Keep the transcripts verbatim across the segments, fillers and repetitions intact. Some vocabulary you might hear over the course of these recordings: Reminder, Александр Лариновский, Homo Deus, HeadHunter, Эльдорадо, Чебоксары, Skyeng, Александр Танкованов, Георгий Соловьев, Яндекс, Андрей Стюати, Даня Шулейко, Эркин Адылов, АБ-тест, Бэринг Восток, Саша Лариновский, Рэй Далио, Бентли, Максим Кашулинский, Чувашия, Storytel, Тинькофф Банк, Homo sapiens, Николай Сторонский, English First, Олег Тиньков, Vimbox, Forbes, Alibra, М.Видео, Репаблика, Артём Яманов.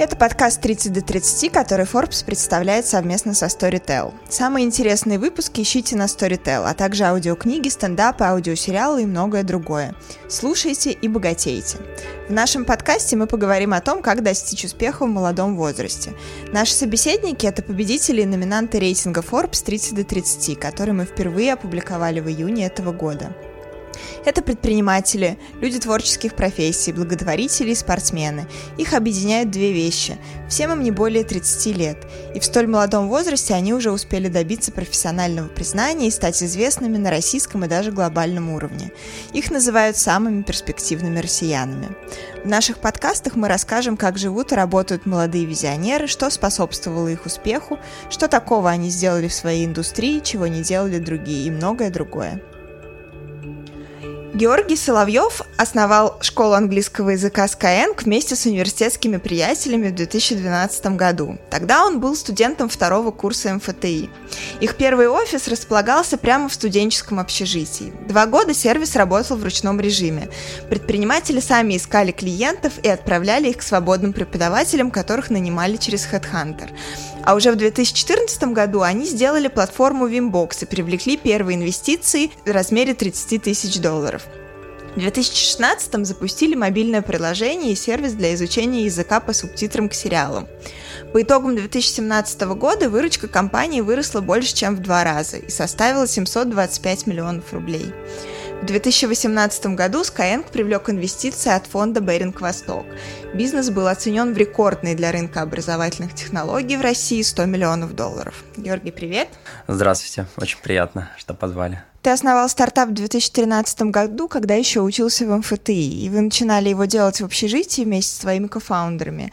Это подкаст тридцать до тридцати, который Forbes представляет совместно со Storytel. Самые интересные выпуски ищите на Storytel, а также аудиокниги, стендапы, аудиосериалы и многое другое. Слушайте и богатейте. В нашем подкасте мы поговорим о том, как достичь успеха в молодом возрасте. Наши собеседники – это победители и номинанты рейтинга Forbes тридцать до тридцати, который мы впервые опубликовали в июне этого года. Это предприниматели, люди творческих профессий, благотворители и спортсмены. Их объединяют две вещи. Всем им не более тридцати лет. И в столь молодом возрасте они уже успели добиться профессионального признания и стать известными на российском и даже глобальном уровне. Их называют самыми перспективными россиянами. В наших подкастах мы расскажем, как живут и работают молодые визионеры, что способствовало их успеху, что такого они сделали в своей индустрии, чего не делали другие и многое другое. Георгий Соловьев основал школу английского языка Skyeng вместе с университетскими приятелями в две тысячи двенадцатом году. Тогда он был студентом второго курса эм эф тэ и. Их первый офис располагался прямо в студенческом общежитии. Два года сервис работал в ручном режиме. Предприниматели сами искали клиентов и отправляли их к свободным преподавателям, которых нанимали через HeadHunter. А уже в две тысячи четырнадцатом году они сделали платформу Vimbox и привлекли первые инвестиции в размере тридцать тысяч долларов. В две тысячи шестнадцатом запустили мобильное приложение и сервис для изучения языка по субтитрам к сериалам. По итогам две тысячи семнадцатого года выручка компании выросла больше, чем в два раза и составила семьсот двадцать пять миллионов рублей. В две тысячи восемнадцатом году Skyeng привлек инвестиции от фонда «Бэринг Восток». Бизнес был оценен в рекордные для рынка образовательных технологий в России сто миллионов долларов. Георгий, привет! Здравствуйте, очень приятно, что позвали. Ты основал стартап в две тысячи тринадцатом году, когда еще учился в эм эф тэ и, и вы начинали его делать в общежитии вместе с своими кофаундерами.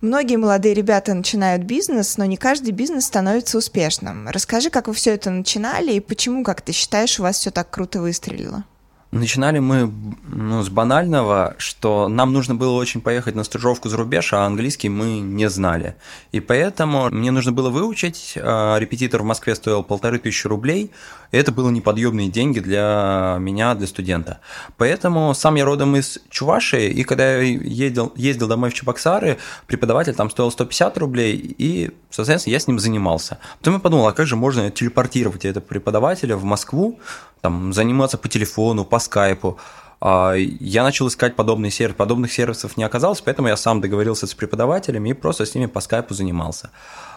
Многие молодые ребята начинают бизнес, но не каждый бизнес становится успешным. Расскажи, как вы все это начинали и почему, как ты считаешь, у вас все так круто выстрелило? Начинали мы ну, с банального, что нам нужно было очень поехать на стажировку за рубеж, а английский мы не знали. И поэтому мне нужно было выучить. Репетитор в Москве стоил полторы тысячи рублей. И это были неподъемные деньги для меня, для студента. Поэтому сам я родом из Чувашии, и когда я ездил, ездил домой в Чебоксары, преподаватель там стоил сто пятьдесят рублей, и, соответственно, я с ним занимался. Потом я подумал, а как же можно телепортировать этого преподавателя в Москву, там, заниматься по телефону, по скайпу. Я начал искать подобные сервисы, подобных сервисов не оказалось, поэтому я сам договорился с преподавателями и просто с ними по скайпу занимался.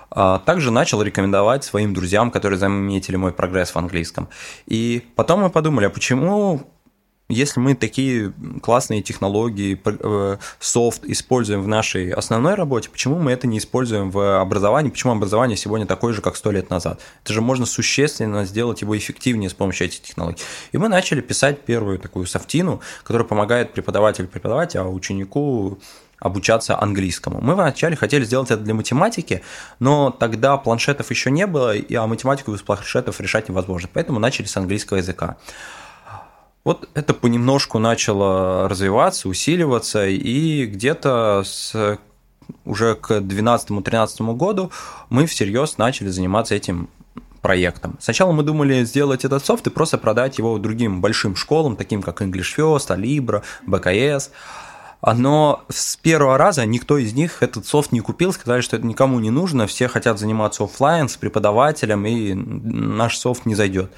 Также начал рекомендовать своим друзьям, которые заметили мой прогресс в английском. И потом мы подумали, а почему, если мы такие классные технологии, софт используем в нашей основной работе, почему мы это не используем в образовании, почему образование сегодня такое же, как сто лет назад? Это же можно существенно сделать его эффективнее с помощью этих технологий. И мы начали писать первую такую софтину, которая помогает преподавателю преподавать, а ученику обучаться английскому. Мы вначале хотели сделать это для математики, но тогда планшетов еще не было, а математику без планшетов решать невозможно. Поэтому начали с английского языка. Вот это понемножку начало развиваться, усиливаться, и где-то с, уже к двенадцатому-тринадцатому году мы всерьез начали заниматься этим проектом. Сначала мы думали сделать этот софт и просто продать его другим большим школам, таким как English First, Alibra, бэ ка эс. Но с первого раза никто из них этот софт не купил, сказали, что это никому не нужно, все хотят заниматься офлайн с преподавателем, и наш софт не зайдет.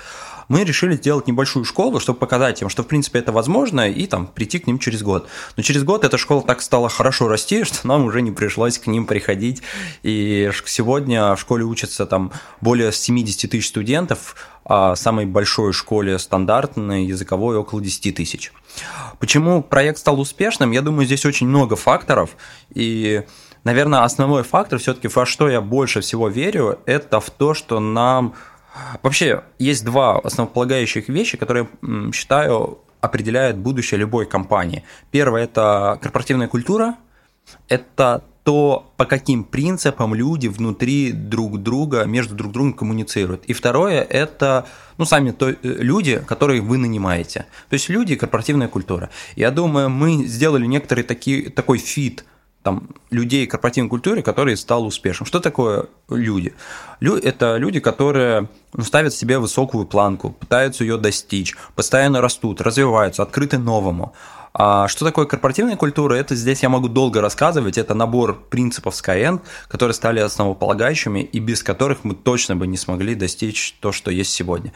Мы решили сделать небольшую школу, чтобы показать им, что в принципе это возможно, и там прийти к ним через год. Но через год эта школа так стала хорошо расти, что нам уже не пришлось к ним приходить. И сегодня в школе учатся там более семьдесят тысяч студентов, а в самой большой школе стандартной языковой около десять тысяч. Почему проект стал успешным? Я думаю, здесь очень много факторов, и, наверное, основной фактор, все-таки во что я больше всего верю, это в то, что нам... Вообще, есть два основополагающих вещи, которые, считаю, определяют будущее любой компании. Первое – это корпоративная культура, это то, по каким принципам люди внутри друг друга, между друг другом коммуницируют. И второе – это ну, сами то, люди, которые вы нанимаете. То есть люди и корпоративная культура. Я думаю, мы сделали некоторый таки, такой фит там, людей в корпоративной культуре, которые стали успешным. Что такое люди? Лю- это люди, которые ну, ставят себе высокую планку, пытаются ее достичь, постоянно растут, развиваются, открыты новому. А что такое корпоративная культура? Это здесь я могу долго рассказывать. Это набор принципов Skyeng, которые стали основополагающими и без которых мы точно бы не смогли достичь то, что есть сегодня.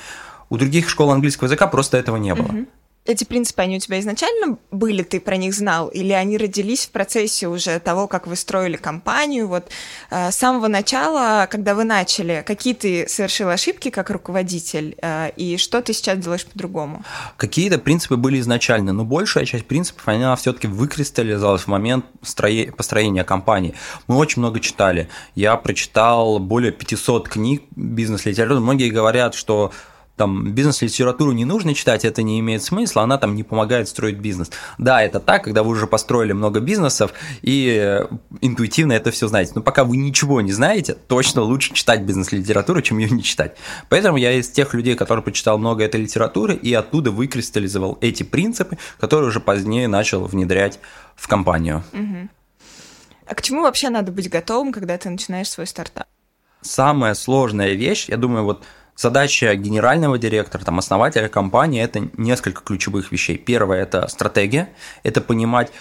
У других школ английского языка просто этого не было. Угу. Эти принципы, они у тебя изначально были, ты про них знал, или они родились в процессе уже того, как вы строили компанию? Вот э, с самого начала, когда вы начали, какие ты совершил ошибки как руководитель, э, и что ты сейчас делаешь по-другому? Какие-то принципы были изначально, но большая часть принципов, она все-таки выкристаллизовалась в момент строя... построения компании. Мы очень много читали. Я прочитал более пятисот книг бизнес-литературы. Многие говорят, что... Там бизнес-литературу не нужно читать, это не имеет смысла, она там не помогает строить бизнес. Да, это так, когда вы уже построили много бизнесов и интуитивно это все знаете. Но пока вы ничего не знаете, точно лучше читать бизнес-литературу, чем ее не читать. Поэтому я из тех людей, которые прочитал много этой литературы, и оттуда выкристаллизовал эти принципы, которые уже позднее начал внедрять в компанию. Угу. А к чему вообще надо быть готовым, когда ты начинаешь свой стартап? Самая сложная вещь, я думаю, вот задача генерального директора, там, основателя компании – это несколько ключевых вещей. Первое – это стратегия, это понимать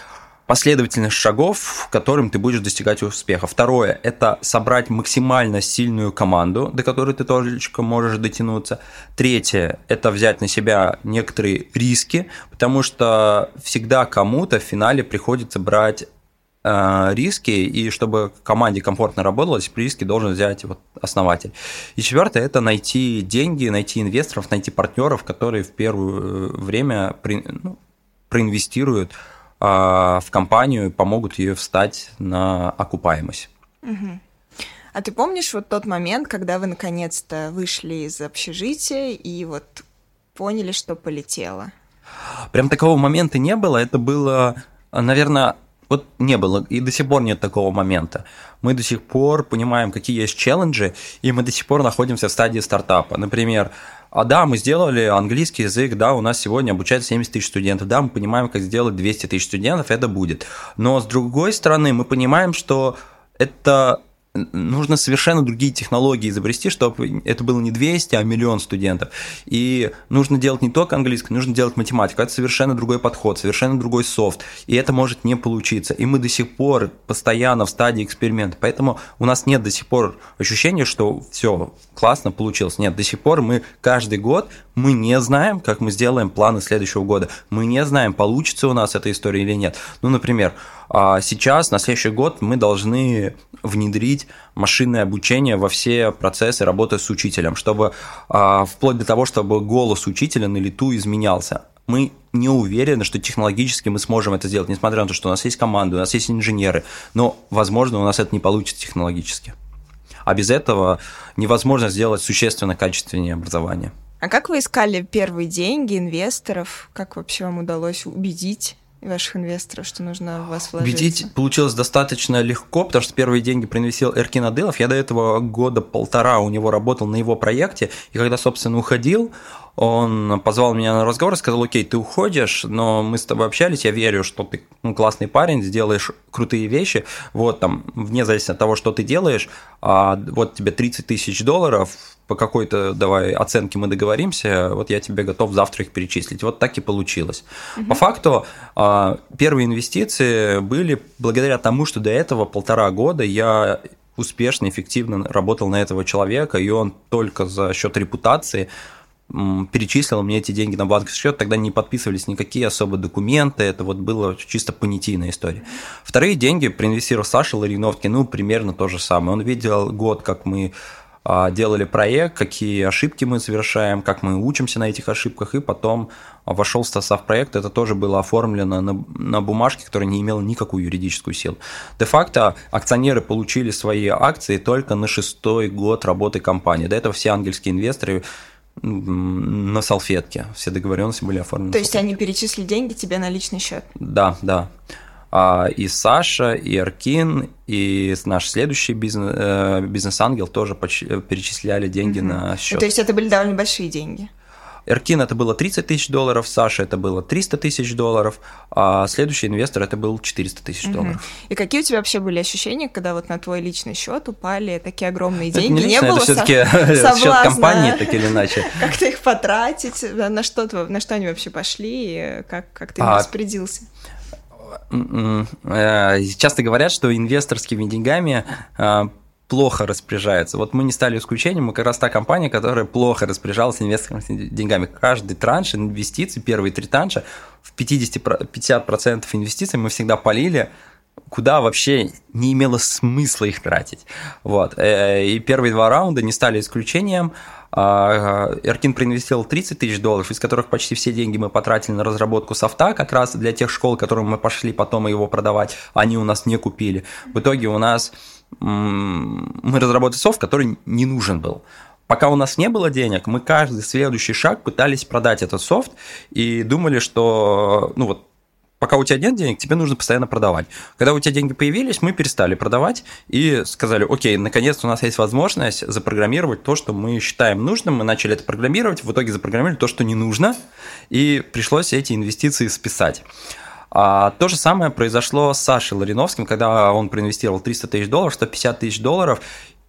последовательность шагов, которым ты будешь достигать успеха. Второе – это собрать максимально сильную команду, до которой ты тоже можешь дотянуться. Третье – это взять на себя некоторые риски, потому что всегда кому-то в финале приходится брать риски, и чтобы команде комфортно работалось, риски должен взять вот основатель. И четвертое – это найти деньги, найти инвесторов, найти партнеров, которые в первое время при, ну, проинвестируют а, в компанию и помогут ее встать на окупаемость. Угу. А ты помнишь вот тот момент, когда вы наконец-то вышли из общежития и вот поняли, что полетело? Прям такого момента не было. Это было, наверное... Вот не было, и до сих пор нет такого момента. Мы до сих пор понимаем, какие есть челленджи, и мы до сих пор находимся в стадии стартапа. Например, а да, мы сделали английский язык, да, у нас сегодня обучают семьдесят тысяч студентов, да, мы понимаем, как сделать двести тысяч студентов, это будет. Но с другой стороны, мы понимаем, что это... Нужно совершенно другие технологии изобрести, чтобы это было не двести, а миллион студентов. И нужно делать не только английский, нужно делать математику. Это совершенно другой подход, совершенно другой софт. И это может не получиться. И мы до сих пор постоянно в стадии эксперимента. Поэтому у нас нет до сих пор ощущения, что все классно получилось. Нет, до сих пор мы каждый год, мы не знаем, как мы сделаем планы следующего года. Мы не знаем, получится у нас эта история или нет. Ну, например, сейчас, на следующий год, мы должны внедрить машинное обучение во все процессы работы с учителем, чтобы вплоть до того, чтобы голос учителя на лету изменялся. Мы не уверены, что технологически мы сможем это сделать, несмотря на то, что у нас есть команда, у нас есть инженеры, но, возможно, у нас это не получится технологически. А без этого невозможно сделать существенно качественнее образование. А как вы искали первые деньги, инвесторов? Как вообще вам удалось убедить ваших инвесторов, что нужно в вас вложиться? Убедить получилось достаточно легко, потому что первые деньги проинвестировал Эркин Адылов. Я до этого года полтора у него работал на его проекте, и когда, собственно, уходил, он позвал меня на разговор и сказал: окей, ты уходишь, но мы с тобой общались, я верю, что ты ну, классный парень, сделаешь крутые вещи, вот там, вне зависимости от того, что ты делаешь, а, вот тебе тридцать тысяч долларов, по какой-то, давай, оценке мы договоримся, вот я тебе готов завтра их перечислить. Вот так и получилось. Угу. По факту, а, первые инвестиции были благодаря тому, что до этого полтора года я... успешно, эффективно работал на этого человека, и он только за счет репутации перечислил мне эти деньги на банковский счет, тогда не подписывались никакие особо документы, это вот было чисто понятийная история. Вторые деньги проинвестировал Саша Лариновский, ну, примерно то же самое. Он видел год, как мы делали проект, какие ошибки мы совершаем, как мы учимся на этих ошибках, и потом вошел в состав проекта. Это тоже было оформлено на, на бумажке, которая не имела никакую юридическую силу. Де-факто акционеры получили свои акции только на шестой год работы компании. До этого все ангельские инвесторы на салфетке, все договоренности были оформлены. То есть они перечислили деньги тебе на личный счет? Да, да. И Саша, и Эркин, и наш следующий бизнес, бизнес-ангел тоже перечисляли деньги mm-hmm. на счет. То есть это были довольно большие деньги? Эркин это было тридцать тысяч долларов, Саша это было триста тысяч долларов, а следующий инвестор это был четыреста тысяч долларов. И какие у тебя вообще были ощущения, когда вот на твой личный счет упали такие огромные деньги? Это не, лично, не было это все-таки со... счет компании, так или иначе. Как-то их потратить, на что, на что они вообще пошли, и как, как ты а... распорядился? Часто говорят, что инвесторскими деньгами плохо распоряжаются. Вот мы не стали исключением, мы как раз та компания, которая плохо распоряжалась инвесторскими деньгами. Каждый транш инвестиций, первые три транша, в пятьдесят процентов инвестиций мы всегда полили, куда вообще не имело смысла их тратить. Вот. И первые два раунда не стали исключением. Эркин проинвестировал тридцать тысяч долларов, из которых почти все деньги мы потратили на разработку софта, как раз для тех школ, которым мы пошли потом его продавать, они у нас не купили. В итоге у нас мы разработали софт, который не нужен был. Пока у нас не было денег, мы каждый следующий шаг пытались продать этот софт и думали, что ну вот, пока у тебя нет денег, тебе нужно постоянно продавать. Когда у тебя деньги появились, мы перестали продавать и сказали, окей, наконец-то у нас есть возможность запрограммировать то, что мы считаем нужным. Мы начали это программировать, в итоге запрограммировали то, что не нужно, и пришлось эти инвестиции списать. А то же самое произошло с Сашей Лариновским, когда он проинвестировал триста тысяч долларов, сто пятьдесят тысяч долларов.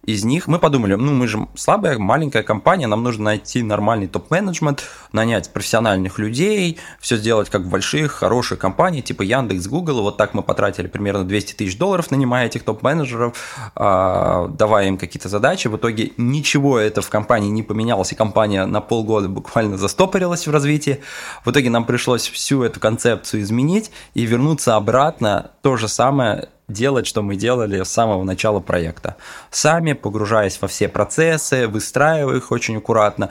Из них мы подумали, ну мы же слабая, маленькая компания, нам нужно найти нормальный топ-менеджмент, нанять профессиональных людей, все сделать как в больших, хороших компаниях, типа Яндекс, Google. Вот так мы потратили примерно двести тысяч долларов, нанимая этих топ-менеджеров, давая им какие-то задачи. В итоге ничего это в компании не поменялось, и компания на полгода буквально застопорилась в развитии. В итоге нам пришлось всю эту концепцию изменить и вернуться обратно, то же самое делать, что мы делали с самого начала проекта. Сами, погружаясь во все процессы, выстраивая их очень аккуратно.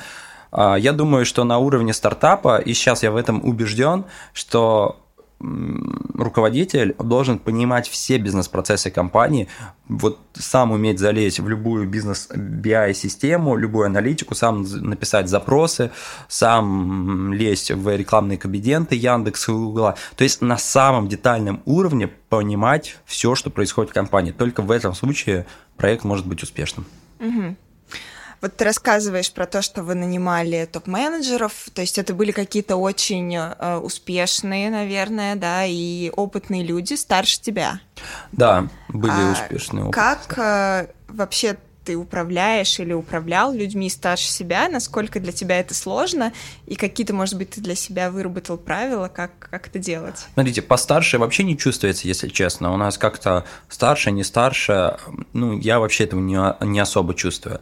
Я думаю, что на уровне стартапа, и сейчас я в этом убежден, что руководитель должен понимать все бизнес-процессы компании, вот сам уметь залезть в любую бизнес-би ай-систему, любую аналитику, сам написать запросы, сам лезть в рекламные кабинеты Яндекса и Гугла. То есть на самом детальном уровне понимать все, что происходит в компании. Только в этом случае проект может быть успешным. Угу. Вот ты рассказываешь про то, что вы нанимали топ-менеджеров, то есть это были какие-то очень э, успешные, наверное, да, и опытные люди старше тебя. Да, были а успешные, опытные. Как э, вообще ты управляешь или управлял людьми старше себя? Насколько для тебя это сложно? И какие-то, может быть, ты для себя выработал правила, как, как это делать? Смотрите, постарше вообще не чувствуется, если честно. У нас как-то старше, не старше, ну, я вообще этого не, не особо чувствую.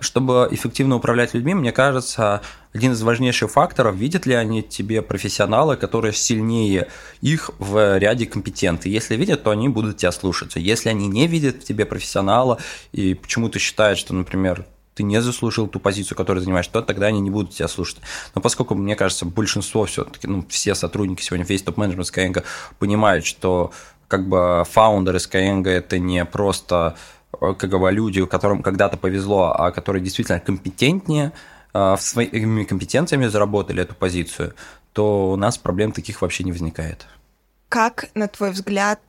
Чтобы эффективно управлять людьми, мне кажется, один из важнейших факторов, видят ли они тебе профессионалы, которые сильнее их в ряде компетенций. Если видят, то они будут тебя слушаться. Если они не видят в тебе профессионала и почему-то считают, что, например, ты не заслужил ту позицию, которую занимаешь, то тогда они не будут тебя слушать. Но поскольку, мне кажется, большинство все-таки, ну, все сотрудники сегодня, весь топ-менеджмент Skyeng понимают, что как бы фаундеры Skyeng это не просто... как бы люди, которым когда-то повезло, а которые действительно компетентнее, своими компетенциями заработали эту позицию, то у нас проблем таких вообще не возникает. Как, на твой взгляд,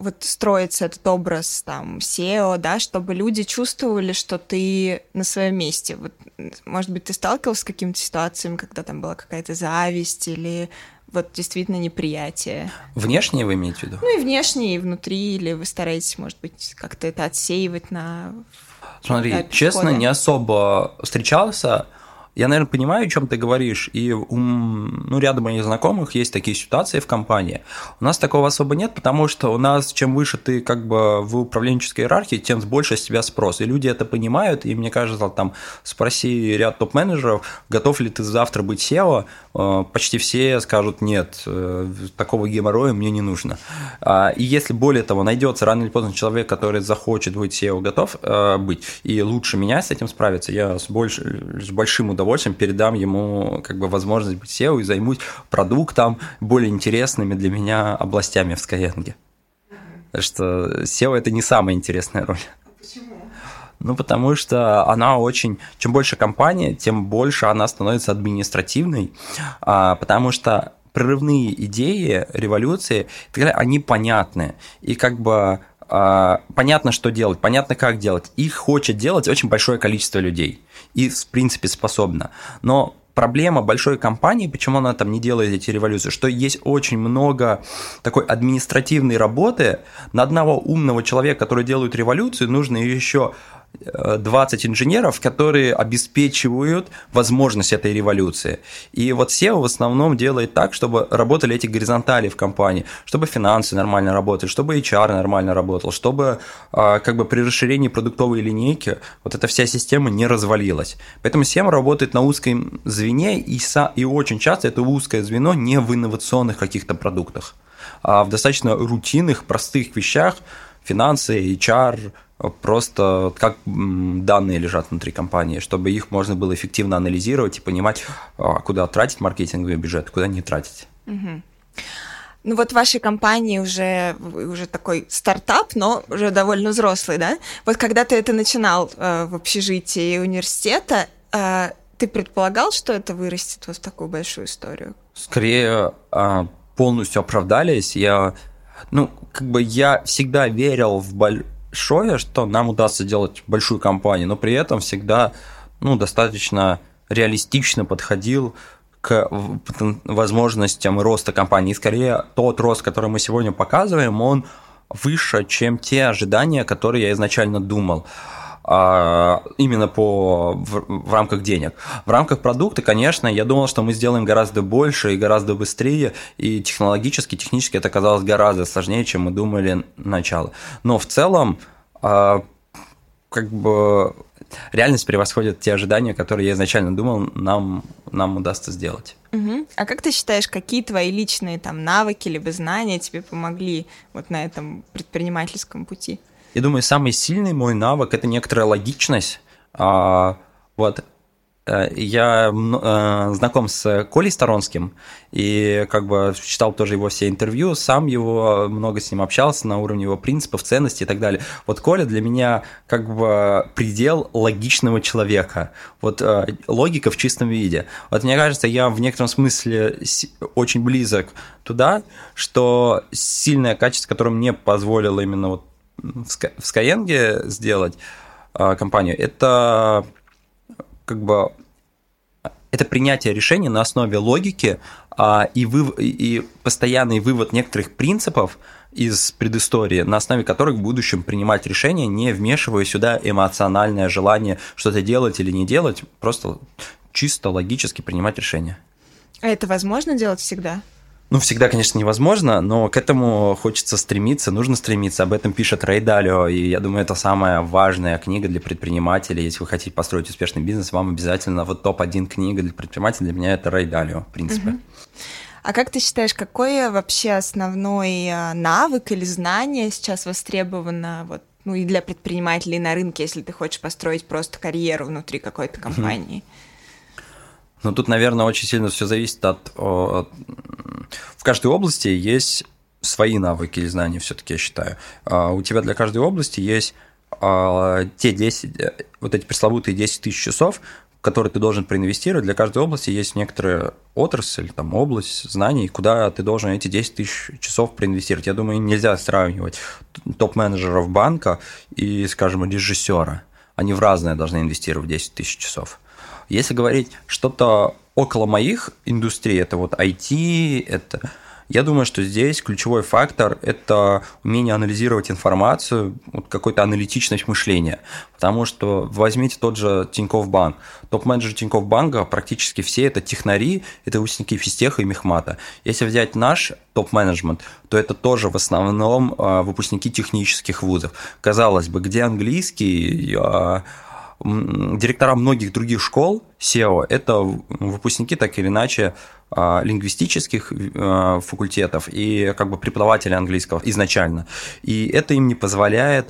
вот строится этот образ там си и о, да, чтобы люди чувствовали, что ты на своем месте? Вот, может быть, ты сталкивался с какими-то ситуациями, когда там была какая-то зависть или... вот действительно неприятие. Внешние вы имеете в виду? Ну и внешние, и внутри, или вы стараетесь, может быть, как-то это отсеивать на... Смотри, на честно, не особо встречался. Я, наверное, понимаю, о чем ты говоришь, и у ну, ряда моих знакомых есть такие ситуации в компании. У нас такого особо нет, потому что у нас, чем выше ты как бы в управленческой иерархии, тем больше с тебя спрос. И люди это понимают, и мне кажется, там спроси ряд топ-менеджеров, готов ли ты завтра быть си и о, почти все скажут, нет, такого геморроя мне не нужно. И если более того, найдется рано или поздно человек, который захочет быть си и о, готов быть, и лучше меня с этим справиться, я с, больш... с большим удовольствием удовольствием передам ему как бы возможность быть си и о и займусь продуктом более интересными для меня областями в Skyeng. Потому что си и о – это не самая интересная роль. А почему? Ну, потому что она очень… Чем больше компания, тем больше она становится административной, потому что прорывные идеи, революции, они понятны. И как бы понятно, что делать, понятно, как делать. Их хочет делать очень большое количество людей. И, в принципе, способна. Но проблема большой компании, почему она там не делает эти революции, что есть очень много такой административной работы. На одного умного человека, который делает революцию, нужно еще двадцать инженеров, которые обеспечивают возможность этой революции. И вот сео в основном делает так, чтобы работали эти горизонтали в компании, чтобы финансы нормально работали, чтобы эйч ар нормально работал, чтобы как бы при расширении продуктовой линейки вот эта вся система не развалилась. Поэтому сео работает на узком звене, и, и очень часто это узкое звено не в инновационных каких-то продуктах, а в достаточно рутинных, простых вещах: финансы, эйч ар, просто как данные лежат внутри компании, чтобы их можно было эффективно анализировать и понимать, куда тратить маркетинговый бюджет, куда не тратить. Угу. Ну вот в вашей компании уже, уже такой стартап, но уже довольно взрослый, да? Вот когда ты это начинал э, в общежитии университета, э, ты предполагал, что это вырастет вот в такую большую историю? Скорее, э, полностью оправдались. Я, ну, как бы я всегда верил в боль... большое, что нам удастся делать большую компанию, но при этом всегда, ну, достаточно реалистично подходил к возможностям роста компании. И скорее тот рост, который мы сегодня показываем, он выше, чем те ожидания, которые я изначально думал. Именно по, в, в рамках денег. В рамках продукта, конечно, я думал, что мы сделаем гораздо больше и гораздо быстрее, и технологически, технически это оказалось гораздо сложнее, чем мы думали начало. Но в целом, как бы, реальность превосходит те ожидания, которые я изначально думал, нам, нам удастся сделать. Угу. А как ты считаешь, какие твои личные там навыки либо знания тебе помогли вот на этом предпринимательском пути? Я думаю, самый сильный мой навык – это некоторая логичность. Вот. Я знаком с Колей Сторонским и как бы читал тоже его все интервью, сам его много с ним общался на уровне его принципов, ценностей и так далее. Вот Коля для меня как бы предел логичного человека, вот логика в чистом виде. Вот мне кажется, я в некотором смысле очень близок туда, что сильное качество, которое мне позволило именно вот в Skyeng сделать а, компанию, это как бы это принятие решений на основе логики а, и, вывод, и постоянный вывод некоторых принципов из предыстории, на основе которых в будущем принимать решения, не вмешивая сюда эмоциональное желание что-то делать или не делать, просто чисто логически принимать решения. А это возможно делать всегда? Ну, всегда, конечно, невозможно, но к этому хочется стремиться, нужно стремиться. Об этом пишет Рэй Далио, и я думаю, это самая важная книга для предпринимателей. Если вы хотите построить успешный бизнес, вам обязательно вот топ один книга для предпринимателей, для меня это Рэй Далио, в принципе. Угу. А как ты считаешь, какой вообще основной навык или знание сейчас востребовано вот, ну, и для предпринимателей на рынке, если ты хочешь построить просто карьеру внутри какой-то компании? Угу. Но тут, наверное, очень сильно все зависит от... от... В каждой области есть свои навыки или знания, все-таки я считаю. У тебя для каждой области есть те десять, вот эти пресловутые десять тысяч часов, которые ты должен проинвестировать. Для каждой области есть некоторая отрасль, там, область знаний, куда ты должен эти десять тысяч часов проинвестировать. Я думаю, нельзя сравнивать топ-менеджеров банка и, скажем, режиссера. Они в разное должны инвестировать десять тысяч часов. Если говорить что-то около моих индустрий, это вот ай ти, это... я думаю, что здесь ключевой фактор – это умение анализировать информацию, вот какой-то аналитичность мышления. Потому что возьмите тот же Тинькофф Банк. Топ-менеджеры Тинькофф Банка практически все – это технари, это выпускники физтеха и мехмата. Если взять наш топ-менеджмент, то это тоже в основном выпускники технических вузов. Казалось бы, где английский? Директора многих других школ сео – это выпускники, так или иначе, лингвистических факультетов и как бы преподаватели английского изначально. И это им не позволяет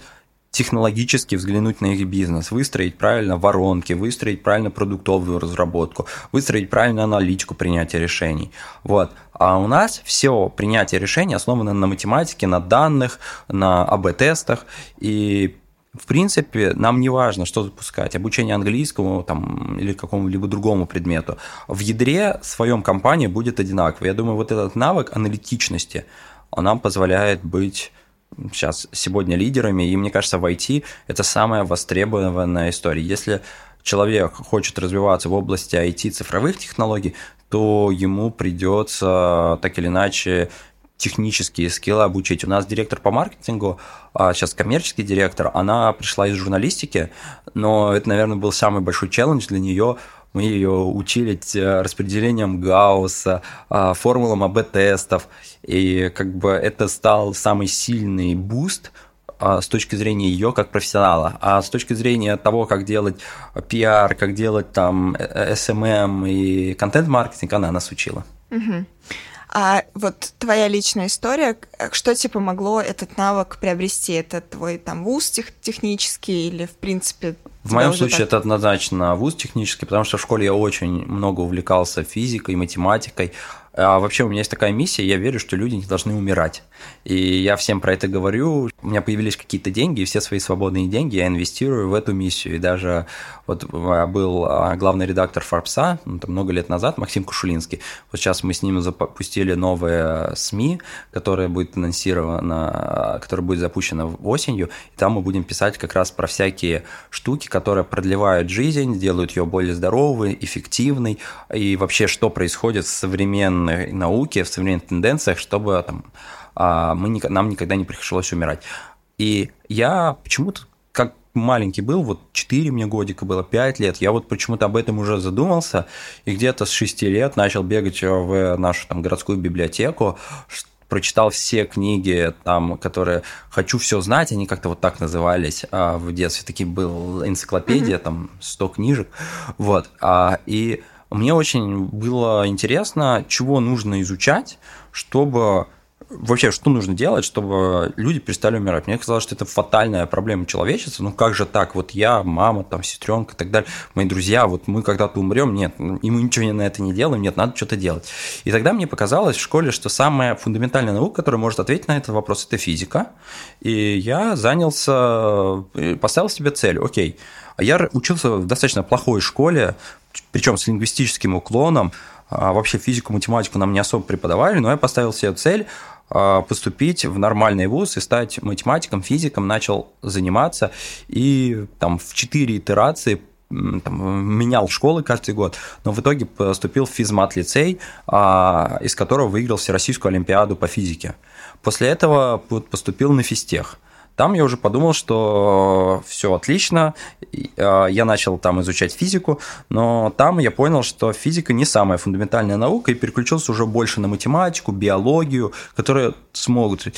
технологически взглянуть на их бизнес, выстроить правильно воронки, выстроить правильно продуктовую разработку, выстроить правильно аналитику принятия решений. Вот. А у нас все принятие решений основано на математике, на данных, на АБ-тестах и в принципе, нам не важно, что запускать, обучение английскому там, или какому-либо другому предмету. В ядре в своем компании будет одинаково. Я думаю, вот этот навык аналитичности, он нам позволяет быть сейчас сегодня лидерами, и мне кажется, в ай ти это самая востребованная история. Если человек хочет развиваться в области ай ти, цифровых технологий, то ему придется так или иначе технические скиллы обучить. У нас директор по маркетингу, а сейчас коммерческий директор, она пришла из журналистики, но это, наверное, был самый большой челлендж для нее. Мы ее учили распределением Гаусса, формулам АБ-тестов, и как бы это стал самый сильный буст с точки зрения ее как профессионала. А с точки зрения того, как делать пиар, как делать там эс эм эм и контент-маркетинг, она нас учила. Угу. А вот твоя личная история, что тебе помогло этот навык приобрести? Это твой там вуз тех, технический или, в принципе... В моем случае так? Это однозначно вуз технический, потому что в школе я очень много увлекался физикой, математикой. А вообще у меня есть такая миссия, я верю, что люди не должны умирать. И я всем про это говорю. У меня появились какие-то деньги, и все свои свободные деньги я инвестирую в эту миссию. И даже вот был главный редактор Форбса много лет назад, Максим Кашулинский. Вот сейчас мы с ним запустили новые СМИ, которое будет анонсировано, которое будет запущено осенью. И там мы будем писать как раз про всякие штуки, которые продлевают жизнь, делают ее более здоровой, эффективной. И вообще, что происходит в современной науке, в современных тенденциях, чтобы там, мы, нам никогда не пришлось умирать. И я почему-то, как маленький был, вот четыре мне годика было, пять лет, я вот почему-то об этом уже задумался, и где-то с шести лет начал бегать в нашу там городскую библиотеку, прочитал все книги, там, которые «Хочу все знать», они как-то вот так назывались а в детстве. Такие была энциклопедия, mm-hmm. там сто книжек. Вот. А, и мне очень было интересно, чего нужно изучать, чтобы... Вообще, что нужно делать, чтобы люди перестали умирать? Мне казалось, что это фатальная проблема человечества. Ну, как же так? Вот я, мама, там, сестренка и так далее, мои друзья, вот мы когда-то умрем. Нет, и мы ничего на это не делаем. Нет, надо что-то делать. И тогда мне показалось в школе, что самая фундаментальная наука, которая может ответить на этот вопрос, это физика. И я занялся, поставил себе цель. Окей, я учился в достаточно плохой школе, причем с лингвистическим уклоном. Вообще физику, математику нам не особо преподавали, но я поставил себе цель поступить в нормальный вуз и стать математиком, физиком, начал заниматься. И там в четыре итерации там, менял школы каждый год, но в итоге поступил в физмат-лицей, из которого выиграл Всероссийскую олимпиаду по физике. После этого поступил на физтех. Там я уже подумал, что все отлично, я начал там изучать физику, но там я понял, что физика не самая фундаментальная наука, и переключился уже больше на математику, биологию, которые смогут...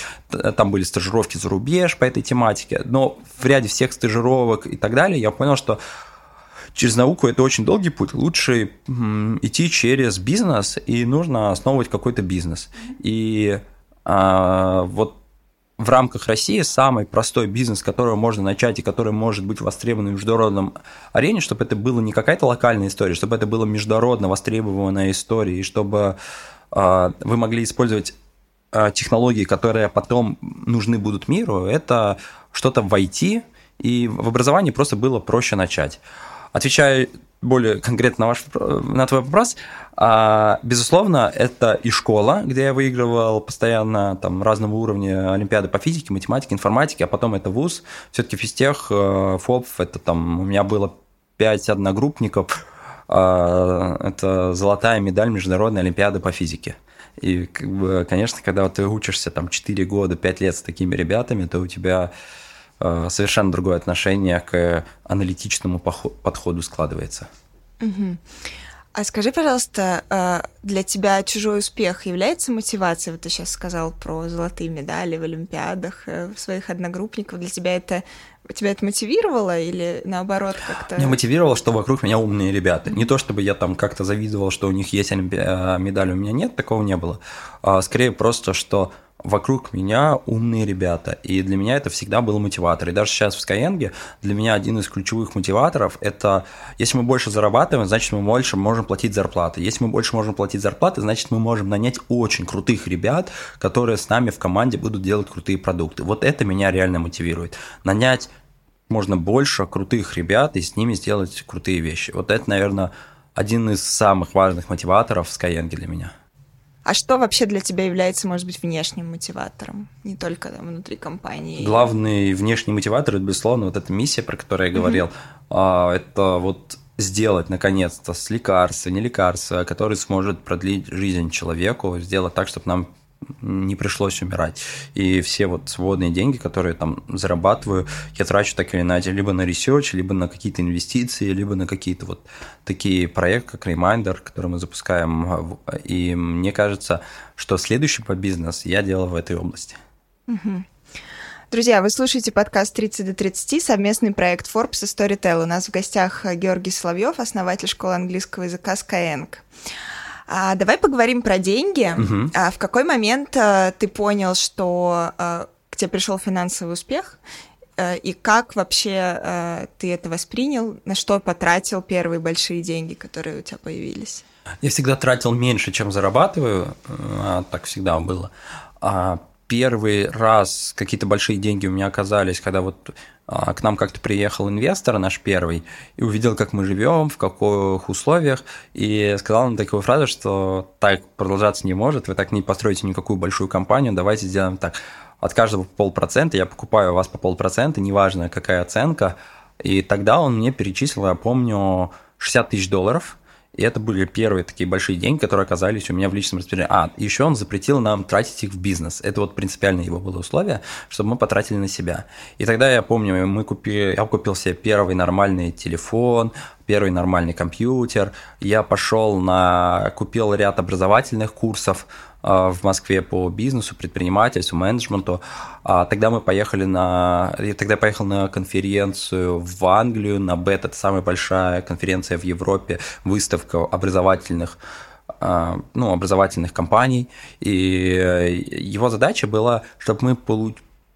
Там были стажировки за рубеж по этой тематике, но в ряде всех стажировок и так далее я понял, что через науку это очень долгий путь, лучше идти через бизнес, и нужно основывать какой-то бизнес. И а, вот... В рамках России самый простой бизнес, который можно начать и который может быть востребован в международном арене, чтобы это была не какая-то локальная история, чтобы это была международно востребованная история, и чтобы э, вы могли использовать э, технологии, которые потом нужны будут миру, это что-то в ай ти, и в образовании просто было проще начать. Отвечая более конкретно на, ваш, на твой вопрос, а, безусловно, это и школа, где я выигрывал постоянно там, разного уровня олимпиады по физике, математике, информатике, а потом это вуз, все-таки физтех, ФОП, это там у меня было пять одногруппников, а, это золотая медаль международной олимпиады по физике. И, как бы, конечно, когда ты учишься там, четыре года, пять лет с такими ребятами, то у тебя... совершенно другое отношение к аналитичному подходу складывается. Угу. А скажи, пожалуйста, для тебя чужой успех является мотивацией? Вот ты сейчас сказал про золотые медали в олимпиадах, своих одногруппников. Для тебя это... Тебя это мотивировало или наоборот как-то... Меня мотивировало, что вокруг меня умные ребята. Не то, чтобы я там как-то завидовал, что у них есть олимпи... медаль, у меня нет, такого не было. Скорее просто, что... Вокруг меня умные ребята, и для меня это всегда был мотиватор. И даже сейчас в Skyeng для меня один из ключевых мотиваторов – это если мы больше зарабатываем, значит, мы больше можем платить зарплаты. Если мы больше можем платить зарплаты, значит, мы можем нанять очень крутых ребят, которые с нами в команде будут делать крутые продукты. Вот это меня реально мотивирует. Нанять можно больше крутых ребят и с ними сделать крутые вещи. Вот это, наверное, один из самых важных мотиваторов в Skyeng для меня. А что вообще для тебя является, может быть, внешним мотиватором? Не только там, внутри компании. Главный внешний мотиватор, это, безусловно, вот эта миссия, про которую я говорил. Mm-hmm. Это вот сделать, наконец-то, с лекарства, не лекарства, которое сможет продлить жизнь человеку, сделать так, чтобы нам не пришлось умирать. И все вот свободные деньги, которые там зарабатываю, я трачу так или иначе либо на ресерч, либо на какие-то инвестиции, либо на какие-то вот такие проекты, как Reminder, который мы запускаем. И мне кажется, что следующий по бизнес я делал в этой области. Угу. Друзья, вы слушаете подкаст «тридцать до тридцати», совместный проект Forbes и Storytel. У нас в гостях Георгий Соловьев, основатель школы английского языка Skyeng. А давай поговорим про деньги. Угу. А в какой момент а, ты понял, что а, к тебе пришел финансовый успех, а, и как вообще а, ты это воспринял, на что потратил первые большие деньги, которые у тебя появились? Я всегда тратил меньше, чем зарабатываю, а, так всегда было. А первый раз какие-то большие деньги у меня оказались, когда вот а, к нам как-то приехал инвестор наш первый и увидел, как мы живем, в каких условиях, и сказал нам такую фразу, что так продолжаться не может, вы так не построите никакую большую компанию, давайте сделаем так. От каждого полпроцента, я покупаю у вас по полпроцента, неважно какая оценка. И тогда он мне перечислил, я помню, шестьдесят тысяч долларов. И это были первые такие большие деньги, которые оказались у меня в личном распоряжении. А, еще он запретил нам тратить их в бизнес. Это вот принципиально его было условие, чтобы мы потратили на себя. И тогда я помню, мы купили, я купил себе первый нормальный телефон, первый нормальный компьютер. Я пошел на... купил ряд образовательных курсов в Москве по бизнесу, предпринимательству, менеджменту. Тогда мы поехали на... Я тогда поехал на конференцию в Англию, на БЭТ, это самая большая конференция в Европе, выставка образовательных, ну, образовательных компаний. И его задача была, чтобы мы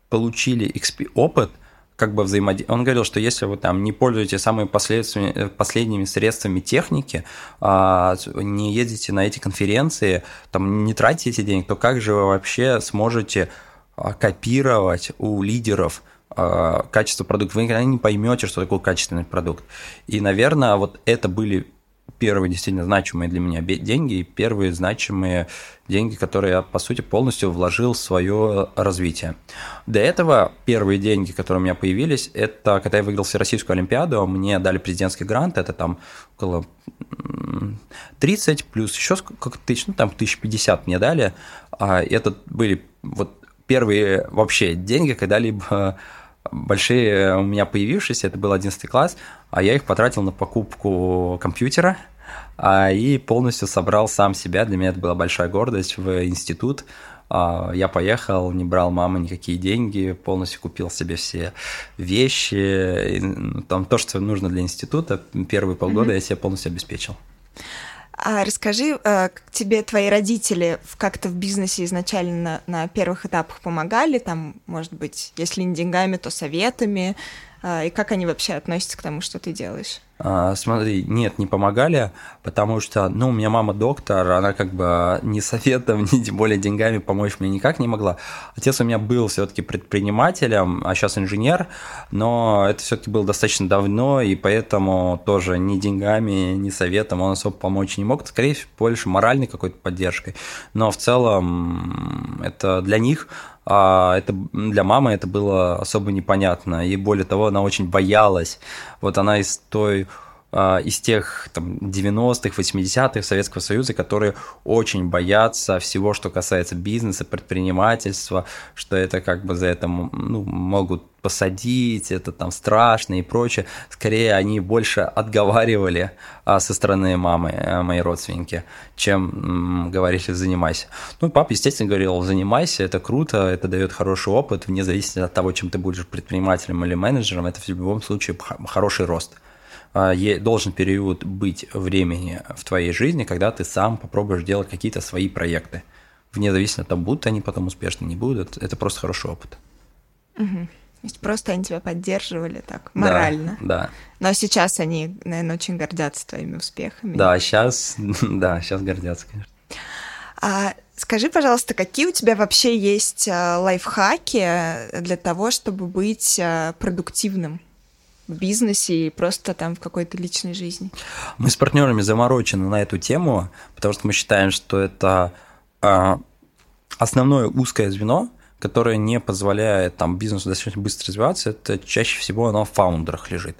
получили опыт, как бы взаимодействовать. Он говорил, что если вы там не пользуетесь самыми последними средствами техники, не ездите на эти конференции, там, не тратите эти деньги, то как же вы вообще сможете копировать у лидеров качество продукта? Вы никогда не поймете, что такое качественный продукт. И, наверное, вот это были первые действительно значимые для меня деньги и первые значимые деньги, которые я, по сути, полностью вложил в свое развитие. До этого первые деньги, которые у меня появились, это когда я выиграл Всероссийскую Олимпиаду, мне дали президентский грант, это там около тридцать плюс еще сколько тысяч, ну там тысяча пятьдесят мне дали. Это были вот первые вообще деньги, когда-либо большие у меня появившиеся, это был одиннадцатый класс, а я их потратил на покупку компьютера а, и полностью собрал сам себя. Для меня это была большая гордость в институт. А, я поехал, не брал мамы никакие деньги, полностью купил себе все вещи, и, ну, там, то, что нужно для института. Первые полгода mm-hmm. я себя полностью обеспечил. А расскажи, тебе твои родители как-то в бизнесе изначально на первых этапах помогали, там, может быть, если не деньгами, то советами, и как они вообще относятся к тому, что ты делаешь? А, смотри, нет, не помогали, потому что, ну, у меня мама доктор, она как бы ни советом, ни тем более деньгами помочь мне никак не могла. Отец у меня был все-таки предпринимателем, а сейчас инженер, но это все-таки было достаточно давно, и поэтому тоже ни деньгами, ни советом он особо помочь не мог, скорее всего, больше моральной какой-то поддержкой. Но в целом это для них, это для мамы это было особо непонятно, и более того, она очень боялась. Вот она из той из тех там, девяностых, восьмидесятых Советского Союза, которые очень боятся всего, что касается бизнеса, предпринимательства, что это как бы за это ну, могут посадить, это там страшно и прочее. Скорее, они больше отговаривали со стороны мамы, мои родственники, чем говорили «занимайся». Ну, папа, естественно, говорил «занимайся, это круто, это дает хороший опыт, вне зависимости от того, чем ты будешь предпринимателем или менеджером, это в любом случае хороший рост». Должен период быть времени в твоей жизни, когда ты сам попробуешь делать какие-то свои проекты. Вне зависимости от того, будут они потом успешны, не будут. Это просто хороший опыт. Угу. То есть просто они тебя поддерживали так, морально. Да, да. Но сейчас они, наверное, очень гордятся твоими успехами. Да, сейчас, да, сейчас гордятся, конечно. А скажи, пожалуйста, какие у тебя вообще есть лайфхаки для того, чтобы быть продуктивным в бизнесе и просто там в какой-то личной жизни? Мы с партнерами заморочены на эту тему, потому что мы считаем, что это основное узкое звено, которое не позволяет там бизнесу достаточно быстро развиваться, это чаще всего оно в фаундерах лежит.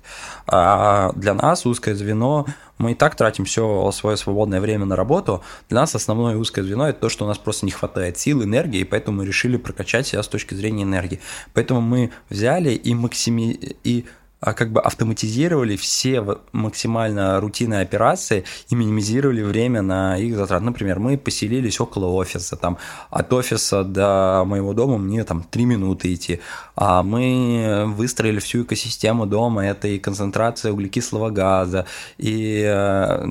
А для нас узкое звено, мы и так тратим все свое свободное время на работу, для нас основное узкое звено – это то, что у нас просто не хватает сил, энергии, и поэтому мы решили прокачать себя с точки зрения энергии. Поэтому мы взяли и максимизировали, и как бы автоматизировали все максимально рутинные операции и минимизировали время на их затраты. Например, мы поселились около офиса, там, от офиса до моего дома мне там три минуты идти. А мы выстроили всю экосистему дома, это и концентрация углекислого газа, и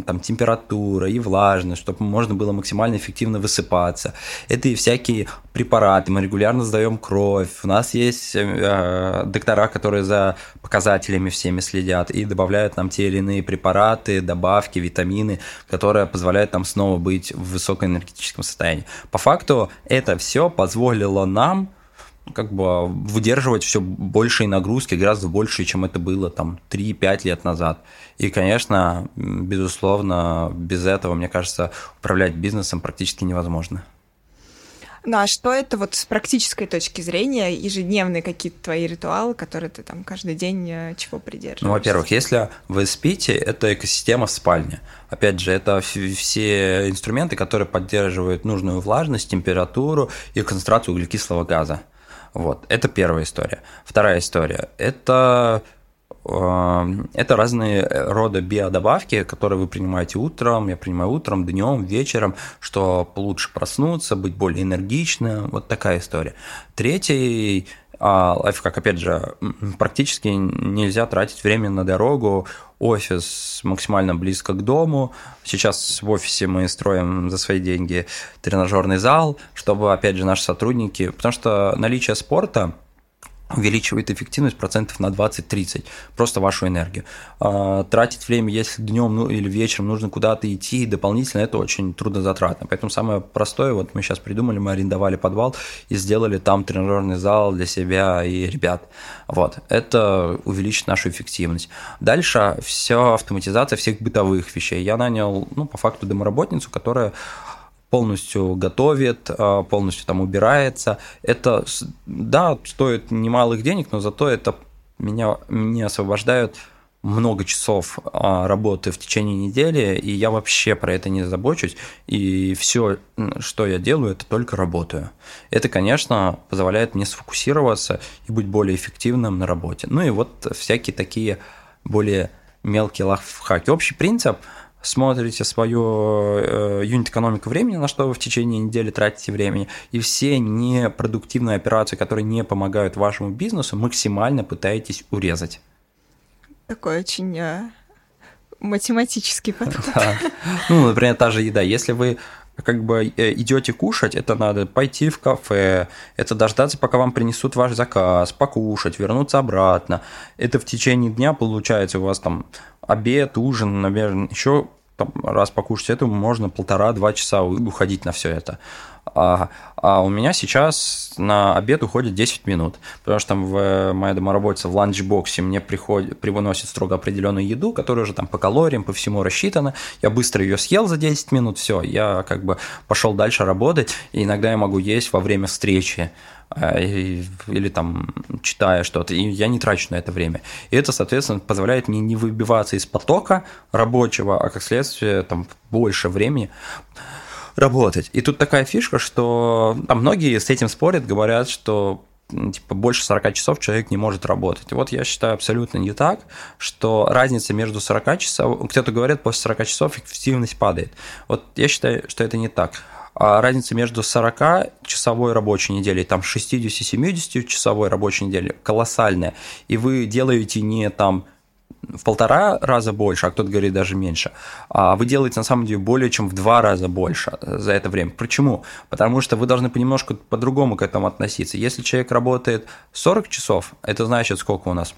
там, температура, и влажность, чтобы можно было максимально эффективно высыпаться. Это и всякие препараты, мы регулярно сдаем кровь, у нас есть э, доктора, которые за показателями всеми следят и добавляют нам те или иные препараты, добавки, витамины, которые позволяют нам снова быть в высокоэнергетическом состоянии. По факту это все позволило нам как бы выдерживать все большие нагрузки, гораздо больше, чем это было там три-пять лет назад. И, конечно, безусловно, без этого, мне кажется, управлять бизнесом практически невозможно. Ну, а что это вот с практической точки зрения, ежедневные какие-то твои ритуалы, которые ты там каждый день чего придерживаешься? Ну, во-первых, если вы спите, это экосистема в спальне. Опять же, это все инструменты, которые поддерживают нужную влажность, температуру и концентрацию углекислого газа. Вот, это первая история. Вторая история – это... Это разные рода биодобавки, которые вы принимаете утром, я принимаю утром, днем, вечером, чтобы лучше проснуться, быть более энергичным, вот такая история. Третий лайфхак, опять же, практически нельзя тратить время на дорогу, офис максимально близко к дому. Сейчас в офисе мы строим за свои деньги тренажерный зал, чтобы, опять же, наши сотрудники, потому что наличие спорта увеличивает эффективность процентов на двадцать-тридцать, просто вашу энергию. Тратить время, если днем ну, или вечером нужно куда-то идти, дополнительно это очень трудозатратно. Поэтому самое простое, вот мы сейчас придумали, мы арендовали подвал и сделали там тренажерный зал для себя и ребят. Вот. Это увеличит нашу эффективность. Дальше все автоматизация всех бытовых вещей. Я нанял, ну, по факту, домоработницу, которая полностью готовит, полностью там убирается. Это, да, стоит немалых денег, но зато это меня, меня освобождает много часов работы в течение недели, и я вообще про это не забочусь, и все, что я делаю, это только работаю. Это, конечно, позволяет мне сфокусироваться и быть более эффективным на работе. Ну и вот всякие такие более мелкие лайфхаки. Общий принцип – смотрите свою э, юнит-экономику времени, на что вы в течение недели тратите времени, и все непродуктивные операции, которые не помогают вашему бизнесу, максимально пытаетесь урезать. Такой очень э, математический подход. Ну, например, та же еда. Если вы как бы идете кушать, это надо пойти в кафе, это дождаться, пока вам принесут ваш заказ, покушать, вернуться обратно. Это в течение дня получается у вас там обед, ужин, наверное, еще там, раз покушать этому можно полтора-два часа уходить на все это. А, а у меня сейчас на обед уходит десять минут, потому что там в, моя домоработица в ланчбоксе мне приходит, приносит строго определенную еду, которая уже там по калориям, по всему рассчитана. Я быстро ее съел за десять минут, все, я как бы пошел дальше работать, и иногда я могу есть во время встречи или там читая что-то, и я не трачу на это время. И это, соответственно, позволяет мне не выбиваться из потока рабочего, а как следствие там больше времени работать. И тут такая фишка, что там многие с этим спорят, говорят, что типа больше сорок часов человек не может работать. Вот я считаю абсолютно не так, что разница между сорок часов... Кто-то говорит, после сорок часов эффективность падает. Вот я считаю, что это не так. А разница между сорокачасовой рабочей неделей, там шестьдесят-семьдесят часовой рабочей неделей колоссальная. И вы делаете не там в полтора раза больше, а кто-то говорит даже меньше, вы делаете на самом деле более чем в два раза больше за это время. Почему? Потому что вы должны понемножку по-другому к этому относиться. Если человек работает сорок часов, это значит сколько у нас?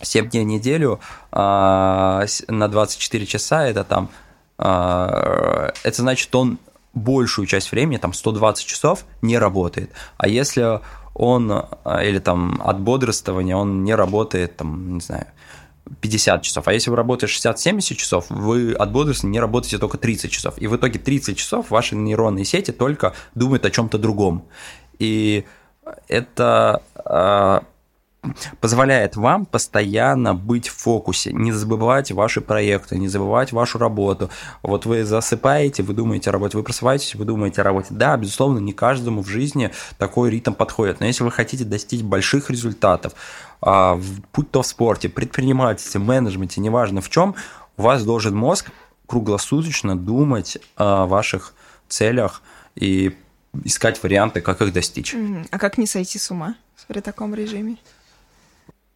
семь дней в неделю на двадцать четыре часа, это там, это значит он большую часть времени, там сто двадцать часов не работает. А если он, или там от бодрствования он не работает, там, не знаю, пятьдесят часов. А если вы работаете шестьдесят-семьдесят часов, вы от бодрости не работаете только тридцать часов. И в итоге тридцать часов ваши нейронные сети только думают о чем-то другом. И это э, позволяет вам постоянно быть в фокусе, не забывать ваши проекты, не забывать вашу работу. Вот вы засыпаете, вы думаете о работе, вы просыпаетесь, вы думаете о работе. Да, безусловно, не каждому в жизни такой ритм подходит. Но если вы хотите достичь больших результатов, э, будь то в спорте, предпринимательстве, менеджменте, неважно в чем, у вас должен мозг круглосуточно думать о ваших целях и искать варианты, как их достичь. А как не сойти с ума при таком режиме?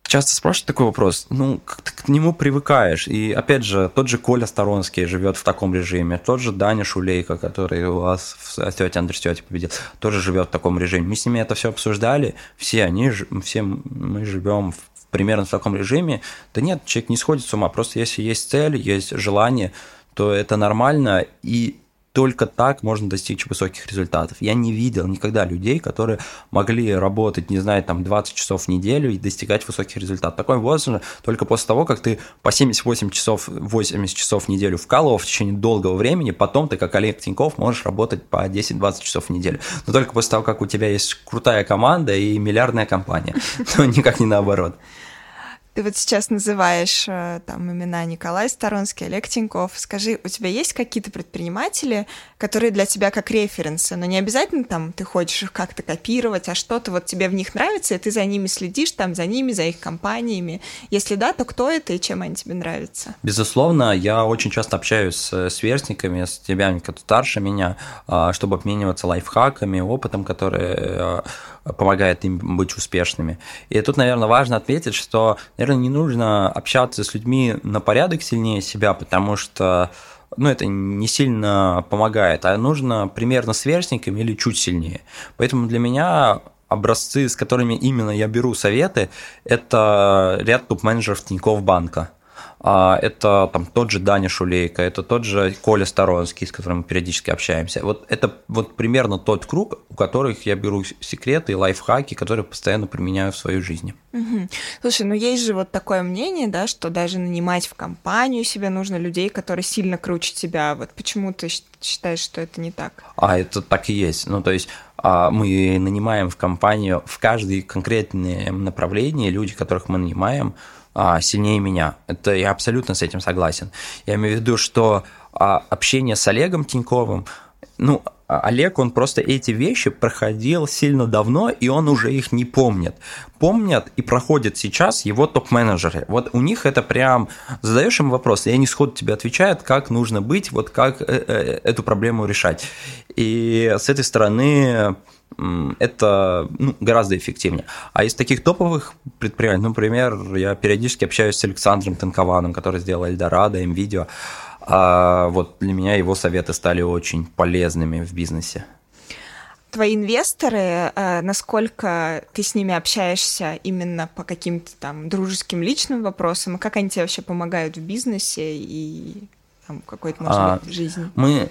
Часто спрашивают такой вопрос. Ну, как ты к нему привыкаешь? И, опять же, тот же Коля Сторонский живет в таком режиме, тот же Даня Шулейко, который у вас в «Стюати, Андрей Стюати» победил, тоже живет в таком режиме. Мы с ними это все обсуждали, все они, все мы живем в примерно в таком режиме. Да нет, человек не сходит с ума. Просто если есть цель, есть желание, то это нормально, и только так можно достичь высоких результатов. Я не видел никогда людей, которые могли работать, не знаю, там двадцать часов в неделю и достигать высоких результатов. Такой возраст только после того, как ты по семьдесят восемь часов, восемьдесят часов в неделю вкалывал в течение долгого времени, потом ты, как Олег Тиньков, можешь работать по десять-двадцать часов в неделю. Но только после того, как у тебя есть крутая команда и миллиардная компания. Но никак не наоборот. Ты вот сейчас называешь там имена Николай Сторонский, Олег Тиньков. Скажи, у тебя есть какие-то предприниматели, которые для тебя как референсы, но не обязательно там ты хочешь их как-то копировать, а что-то вот тебе в них нравится, и ты за ними следишь, там, за ними, за их компаниями. Если да, то кто это и чем они тебе нравятся? Безусловно, я очень часто общаюсь с сверстниками, с ребятами, которые старше меня, чтобы обмениваться лайфхаками, опытом, который помогает им быть успешными. И тут, наверное, важно отметить, что, наверное, не нужно общаться с людьми на порядок сильнее себя, потому что, ну, это не сильно помогает, а нужно примерно сверстниками или чуть сильнее. Поэтому для меня образцы, с которыми именно я беру советы, это ряд топ-менеджеров Тинькофф Банка. Это там тот же Даня Шулейко, это тот же Коля Сторонский, с которым мы периодически общаемся. Вот это вот примерно тот круг, у которых я беру секреты и лайфхаки, которые постоянно применяю в своей жизни. Угу. Слушай, ну есть же вот такое мнение, да, что даже нанимать в компанию себе нужно людей, которые сильно круче тебя. Вот почему ты считаешь, что это не так? А это так и есть. Ну то есть мы нанимаем в компанию в каждое конкретное направление люди, которых мы нанимаем, сильнее меня. Это я абсолютно с этим согласен. Я имею в виду, что общение с Олегом Тиньковым, ну, Олег, он просто эти вещи проходил сильно давно, и он уже их не помнит. Помнят и проходят сейчас его топ-менеджеры. Вот у них это прям... Задаешь им вопрос, и они сходу тебе отвечают, как нужно быть, вот как эту проблему решать. И с этой стороны... это ну, гораздо эффективнее. А из таких топовых предприятий, например, я периодически общаюсь с Александром Танкованом, который сделал Эльдорадо, М.Видео. А вот для меня его советы стали очень полезными в бизнесе. Твои инвесторы, насколько ты с ними общаешься именно по каким-то там дружеским личным вопросам, и как они тебе вообще помогают в бизнесе и там, какой-то, может быть, в жизни? Мы...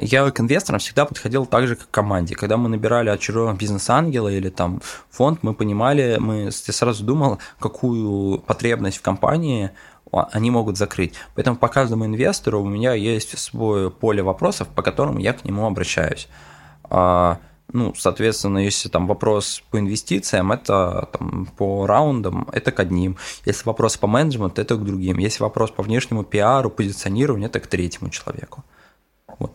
Я к инвесторам всегда подходил так же, как к команде. Когда мы набирали очередного бизнес-ангела или там фонд, мы понимали, мы, я сразу думал, какую потребность в компании они могут закрыть. Поэтому по каждому инвестору у меня есть свое поле вопросов, по которым я к нему обращаюсь. Ну, соответственно, если там вопрос по инвестициям, это там, по раундам, это к одним. Если вопрос по менеджменту, это к другим. Если вопрос по внешнему пиару, позиционированию, это к третьему человеку. Вот.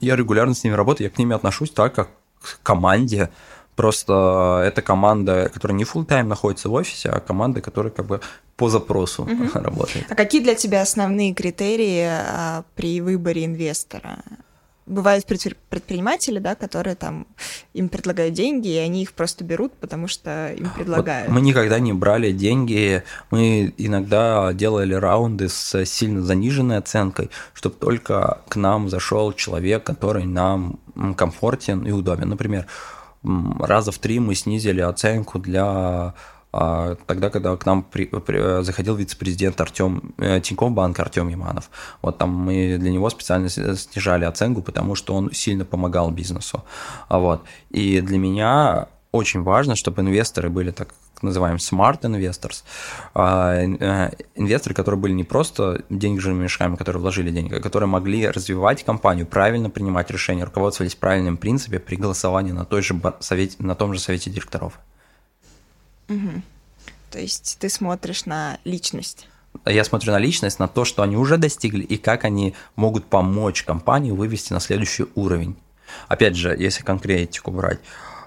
Я регулярно с ними работаю, я к ними отношусь так, как к команде. Просто это команда, которая не фулл-тайм находится в офисе, а команда, которая как бы по запросу угу. работает. А какие для тебя основные критерии а, при выборе инвестора? Бывают предприниматели, да, которые там им предлагают деньги, и они их просто берут, потому что им предлагают. Вот мы никогда не брали деньги, мы иногда делали раунды с сильно заниженной оценкой, чтобы только к нам зашел человек, который нам комфортен и удобен. Например, раза в три мы снизили оценку для... тогда, когда к нам при, при, заходил вице-президент Артём, Тинькофф Банк Артём Яманов. Вот там мы для него специально снижали оценку, потому что он сильно помогал бизнесу. Вот. И для меня очень важно, чтобы инвесторы были так называем smart investors, инвесторы, которые были не просто денежными мешками, которые вложили деньги, а которые могли развивать компанию, правильно принимать решения, руководствовались правильным принципом при голосовании на, той же совете, на том же совете директоров. Угу. То есть ты смотришь на личность? Я смотрю на личность, на то, что они уже достигли и как они могут помочь компании вывести на следующий уровень. Опять же, если конкретику брать,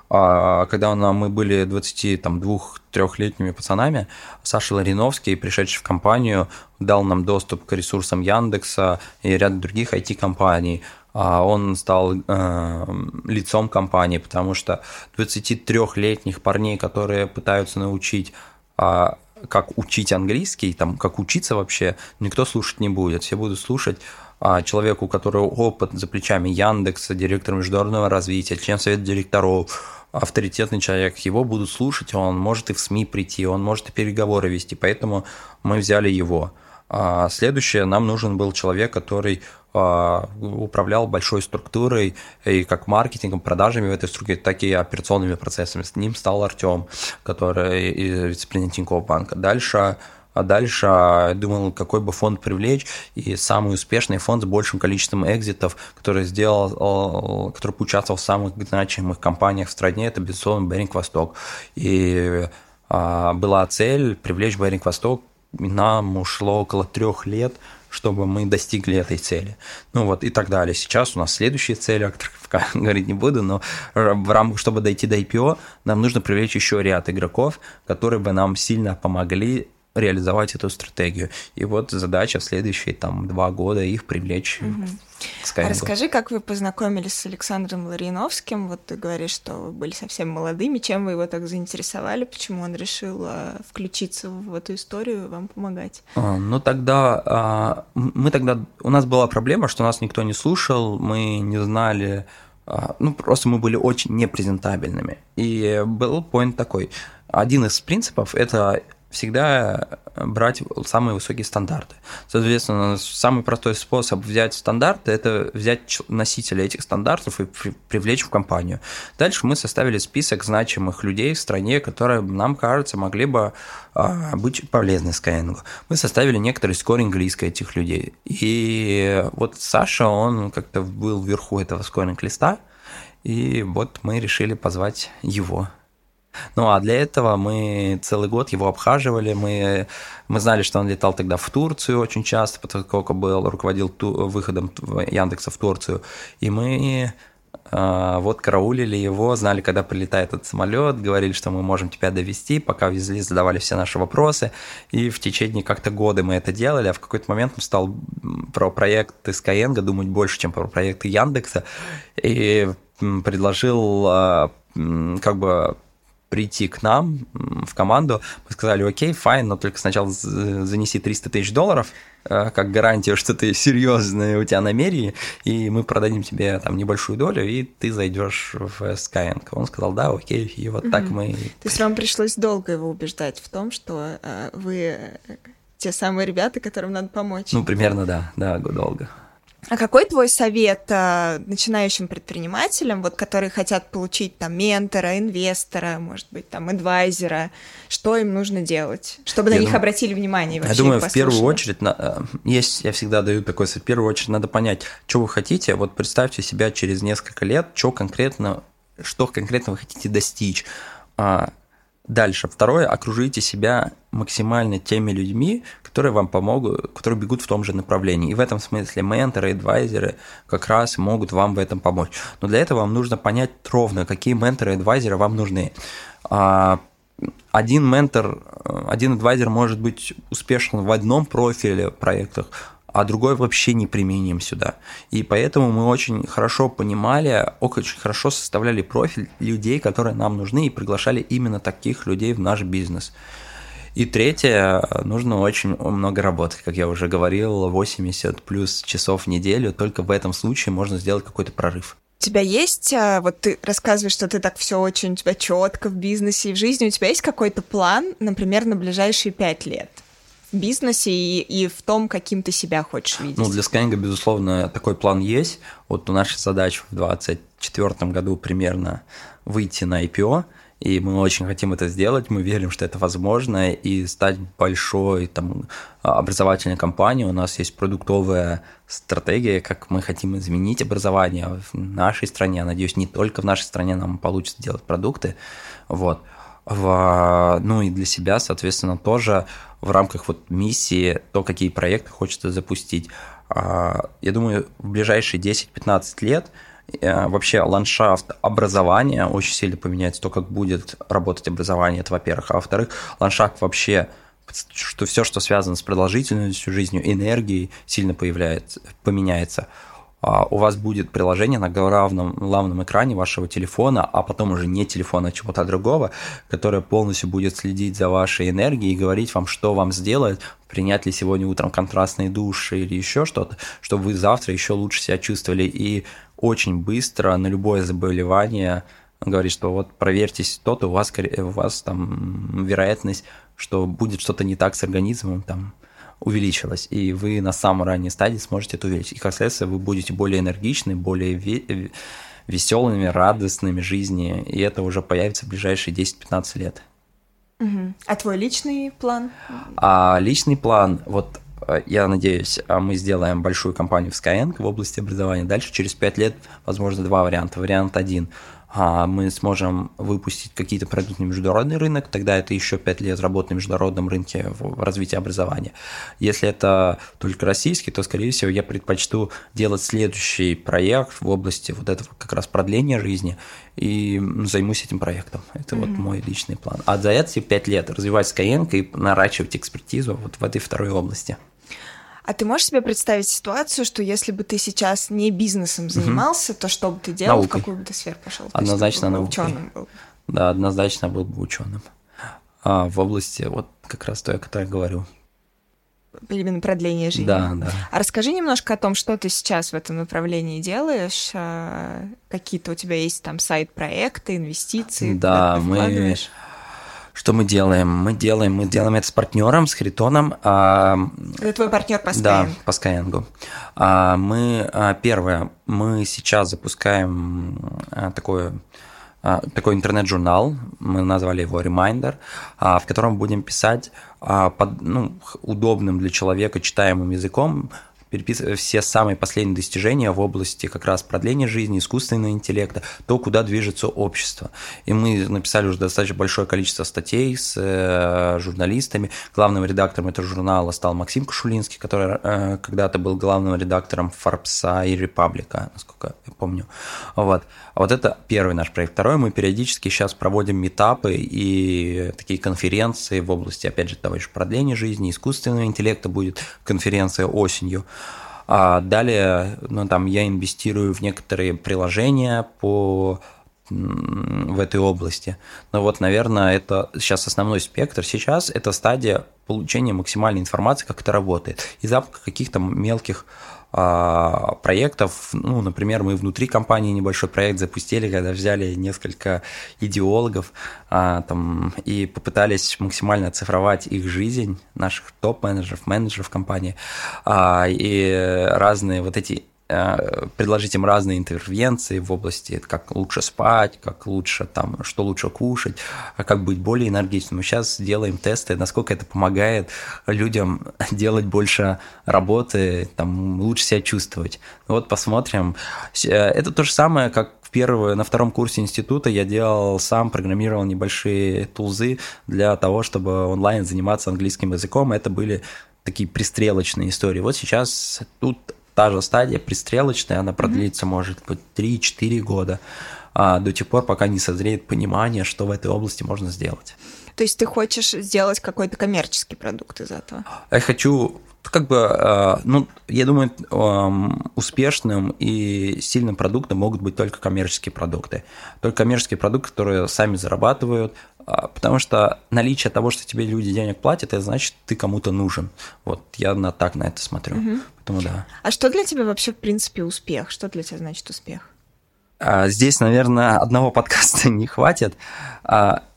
когда мы были двадцати двух-трехлетними пацанами, Саша Лариновский, пришедший в компанию, дал нам доступ к ресурсам Яндекса и ряд других ай ти-компаний. Он стал э, лицом компании, потому что двадцатитрёхлетних парней, которые пытаются научить, э, как учить английский, там, как учиться вообще, никто слушать не будет. Все будут слушать э, человеку, у которого опыт за плечами Яндекса, директор международного развития, член совета директоров, авторитетный человек. Его будут слушать, он может и в СМИ прийти, он может и переговоры вести, поэтому мы взяли его. А следующее, нам нужен был человек, который а, управлял большой структурой, и как маркетингом, продажами в этой структуре, так и операционными процессами. С ним стал Артём, который вице-президент Тинькофф Банка. Дальше, дальше думал, какой бы фонд привлечь, и самый успешный фонд с большим количеством экзитов, который сделал, который участвовал в самых значимых компаниях в стране, это, безусловно, Бэринг Восток. И а, была цель привлечь Бэринг Восток. Нам ушло около трех лет, чтобы мы достигли этой цели. Ну вот и так далее. Сейчас у нас следующая цель, о которых говорить не буду, но в рамках, чтобы дойти до ай пи о, нам нужно привлечь еще ряд игроков, которые бы нам сильно помогли реализовать эту стратегию. И вот задача в следующие там, два года их привлечь угу. к Skyeng. А расскажи, как вы познакомились с Александром Лариновским? Вот ты говоришь, что вы были совсем молодыми. Чем вы его так заинтересовали? Почему он решил включиться в эту историю и вам помогать? А, ну тогда, а, мы тогда... У нас была проблема, что нас никто не слушал, мы не знали... А, ну просто мы были очень непрезентабельными. И был поинт такой. Один из принципов – это... всегда брать самые высокие стандарты. Соответственно, самый простой способ взять стандарты – это взять носителя этих стандартов и привлечь в компанию. Дальше мы составили список значимых людей в стране, которые, нам кажется, могли бы быть полезны Skyeng. Мы составили некоторый скоринг лист этих людей. И вот Саша, он как-то был вверху этого скоринг листа, и вот мы решили позвать его. Ну, а для этого мы целый год его обхаживали, мы, мы знали, что он летал тогда в Турцию очень часто, поскольку был, руководил ту, выходом Яндекса в Турцию, и мы э, вот караулили его, знали, когда прилетает этот самолет, говорили, что мы можем тебя довести, пока везли, задавали все наши вопросы, и в течение как-то года мы это делали, а в какой-то момент он стал про проекты Skyeng думать больше, чем про проекты Яндекса, и предложил э, как бы... прийти к нам в команду, мы сказали, окей, файн, но только сначала занеси триста тысяч долларов, как гарантию, что ты серьезный, у тебя намерение, и мы продадим тебе там небольшую долю, и ты зайдешь в Skyeng. Он сказал, да, окей, и вот угу. так мы... То есть вам пришлось долго его убеждать в том, что вы те самые ребята, которым надо помочь? Ну, примерно, да, да, долго. А какой твой совет а, начинающим предпринимателям, вот, которые хотят получить там, ментора, инвестора, может быть, там, адвайзера, что им нужно делать, чтобы я на думаю, них обратили внимание? Вообще, я думаю, в первую очередь, на, есть, я всегда даю такой совет, в первую очередь надо понять, что вы хотите. Вот представьте себя через несколько лет, что конкретно, что конкретно вы хотите достичь. А, дальше. Второе, окружите себя максимально теми людьми, которые вам помогут, которые бегут в том же направлении. И в этом смысле менторы, адвайзеры как раз могут вам в этом помочь. Но для этого вам нужно понять ровно, какие менторы, адвайзеры вам нужны. Один ментор, один адвайзер может быть успешен в одном профиле проектах, а другой вообще не применим сюда. И поэтому мы очень хорошо понимали, очень хорошо составляли профиль людей, которые нам нужны, и приглашали именно таких людей в наш бизнес. И третье, нужно очень много работать, как я уже говорил, восемьдесят плюс часов в неделю, только в этом случае можно сделать какой-то прорыв. У тебя есть, вот ты рассказываешь, что ты так все очень, у тебя четко в бизнесе и в жизни, у тебя есть какой-то план, например, на ближайшие пять лет? В бизнесе и, и в том, каким ты себя хочешь видеть. Ну, для Skyeng, безусловно, такой план есть. Вот наша задача в двадцать четвёртом году примерно выйти на ай пи о и мы очень хотим это сделать, мы верим, что это возможно, и стать большой там, образовательной компанией. У нас есть продуктовая стратегия, как мы хотим изменить образование в нашей стране. Надеюсь, не только в нашей стране нам получится делать продукты. Вот. В, ну и для себя, соответственно, тоже в рамках вот миссии, то, какие проекты хочется запустить. Я думаю, в ближайшие десять-пятнадцать лет вообще ландшафт образования очень сильно поменяется, то, как будет работать образование, это во-первых. А во-вторых, ландшафт вообще, что все, что связано с продолжительностью, жизнью, энергией, сильно появляется, поменяется. У вас будет приложение на главном, главном экране вашего телефона, а потом уже не телефона, а чего-то другого, которое полностью будет следить за вашей энергией и говорить вам, что вам сделать, принять ли сегодня утром контрастный душ или еще что-то, чтобы вы завтра еще лучше себя чувствовали. И очень быстро на любое заболевание говорит, что вот проверьтесь то-то, у вас, у вас там вероятность, что будет что-то не так с организмом, там, увеличилась, и вы на самой ранней стадии сможете это увеличить. И, как следствие, вы будете более энергичны, более ве- веселыми, радостными жизни, и это уже появится в ближайшие десять-пятнадцать лет. Угу. А твой личный план? А, личный план, вот я надеюсь, мы сделаем большую компанию в Skyeng в области образования. Дальше через пять лет, возможно, два варианта. Вариант один – мы сможем выпустить какие-то продукты на международный рынок, тогда это еще пять лет работы на международном рынке в развитии образования. Если это только российский, то, скорее всего, я предпочту делать следующий проект в области вот этого как раз продления жизни и займусь этим проектом. Это mm-hmm. вот мой личный план. А за эти пять лет развивать Skyeng и наращивать экспертизу вот в этой второй области. А ты можешь себе представить ситуацию, что если бы ты сейчас не бизнесом занимался, угу. то что бы ты делал, наукой. В какую бы ты сферу пошел? Однозначно наукой. Ученым был. Да, однозначно был бы ученым. А, в области вот как раз той, о которой я говорю. Именно продление жизни. Да, да. А расскажи немножко о том, что ты сейчас в этом направлении делаешь. Какие-то у тебя есть там сайт-проекты, инвестиции? Да, мы... Вкладываешь? Что мы делаем? Мы делаем, мы делаем это с партнером, с Харитоном. Это твой партнер по Skyeng. Да, по Skyeng. Мы первое, мы сейчас запускаем такое, такой интернет-журнал, мы назвали его Reminder, в котором будем писать под ну, удобным для человека читаемым языком. Переписывать все самые последние достижения в области как раз продления жизни, искусственного интеллекта, то, куда движется общество. И мы написали уже достаточно большое количество статей с журналистами. Главным редактором этого журнала стал Максим Кашулинский, который когда-то был главным редактором Форбса и Репаблика, насколько я помню. Вот. А вот это первый наш проект. Второй, мы периодически сейчас проводим митапы и такие конференции в области, опять же, того же продления жизни, искусственного интеллекта. Будет конференция осенью. А далее, ну, там, я инвестирую в некоторые приложения по, в этой области. Но вот, наверное, это сейчас основной спектр. Сейчас это стадия получения максимальной информации, как это работает, и запуска каких-то мелких а, проектов. Ну, например, мы внутри компании небольшой проект запустили, когда взяли несколько идеологов а, там, и попытались максимально оцифровать их жизнь, наших топ-менеджеров, менеджеров компании, а, и разные вот эти... предложить им разные интервенции в области, как лучше спать, как лучше там, что лучше кушать, как быть более энергичным. Мы сейчас делаем тесты, насколько это помогает людям делать больше работы, там, лучше себя чувствовать. Вот посмотрим. Это то же самое, как в первом, на втором курсе института я делал сам, программировал небольшие тулзы для того, чтобы онлайн заниматься английским языком. Это были такие пристрелочные истории. Вот сейчас тут та же стадия пристрелочная, она продлится, mm-hmm. может быть, три-четыре года, а, до тех пор, пока не созреет понимание, что в этой области можно сделать. То есть ты хочешь сделать какой-то коммерческий продукт из этого? Я хочу, как бы, ну, я думаю, успешным и сильным продуктом могут быть только коммерческие продукты. Только коммерческие продукты, которые сами зарабатывают, потому что наличие того, что тебе люди денег платят, это значит, ты кому-то нужен. Вот я на, так на это смотрю. Угу. Поэтому, да. А что для тебя вообще, в принципе, успех? Что для тебя значит успех? Здесь, наверное, одного подкаста не хватит.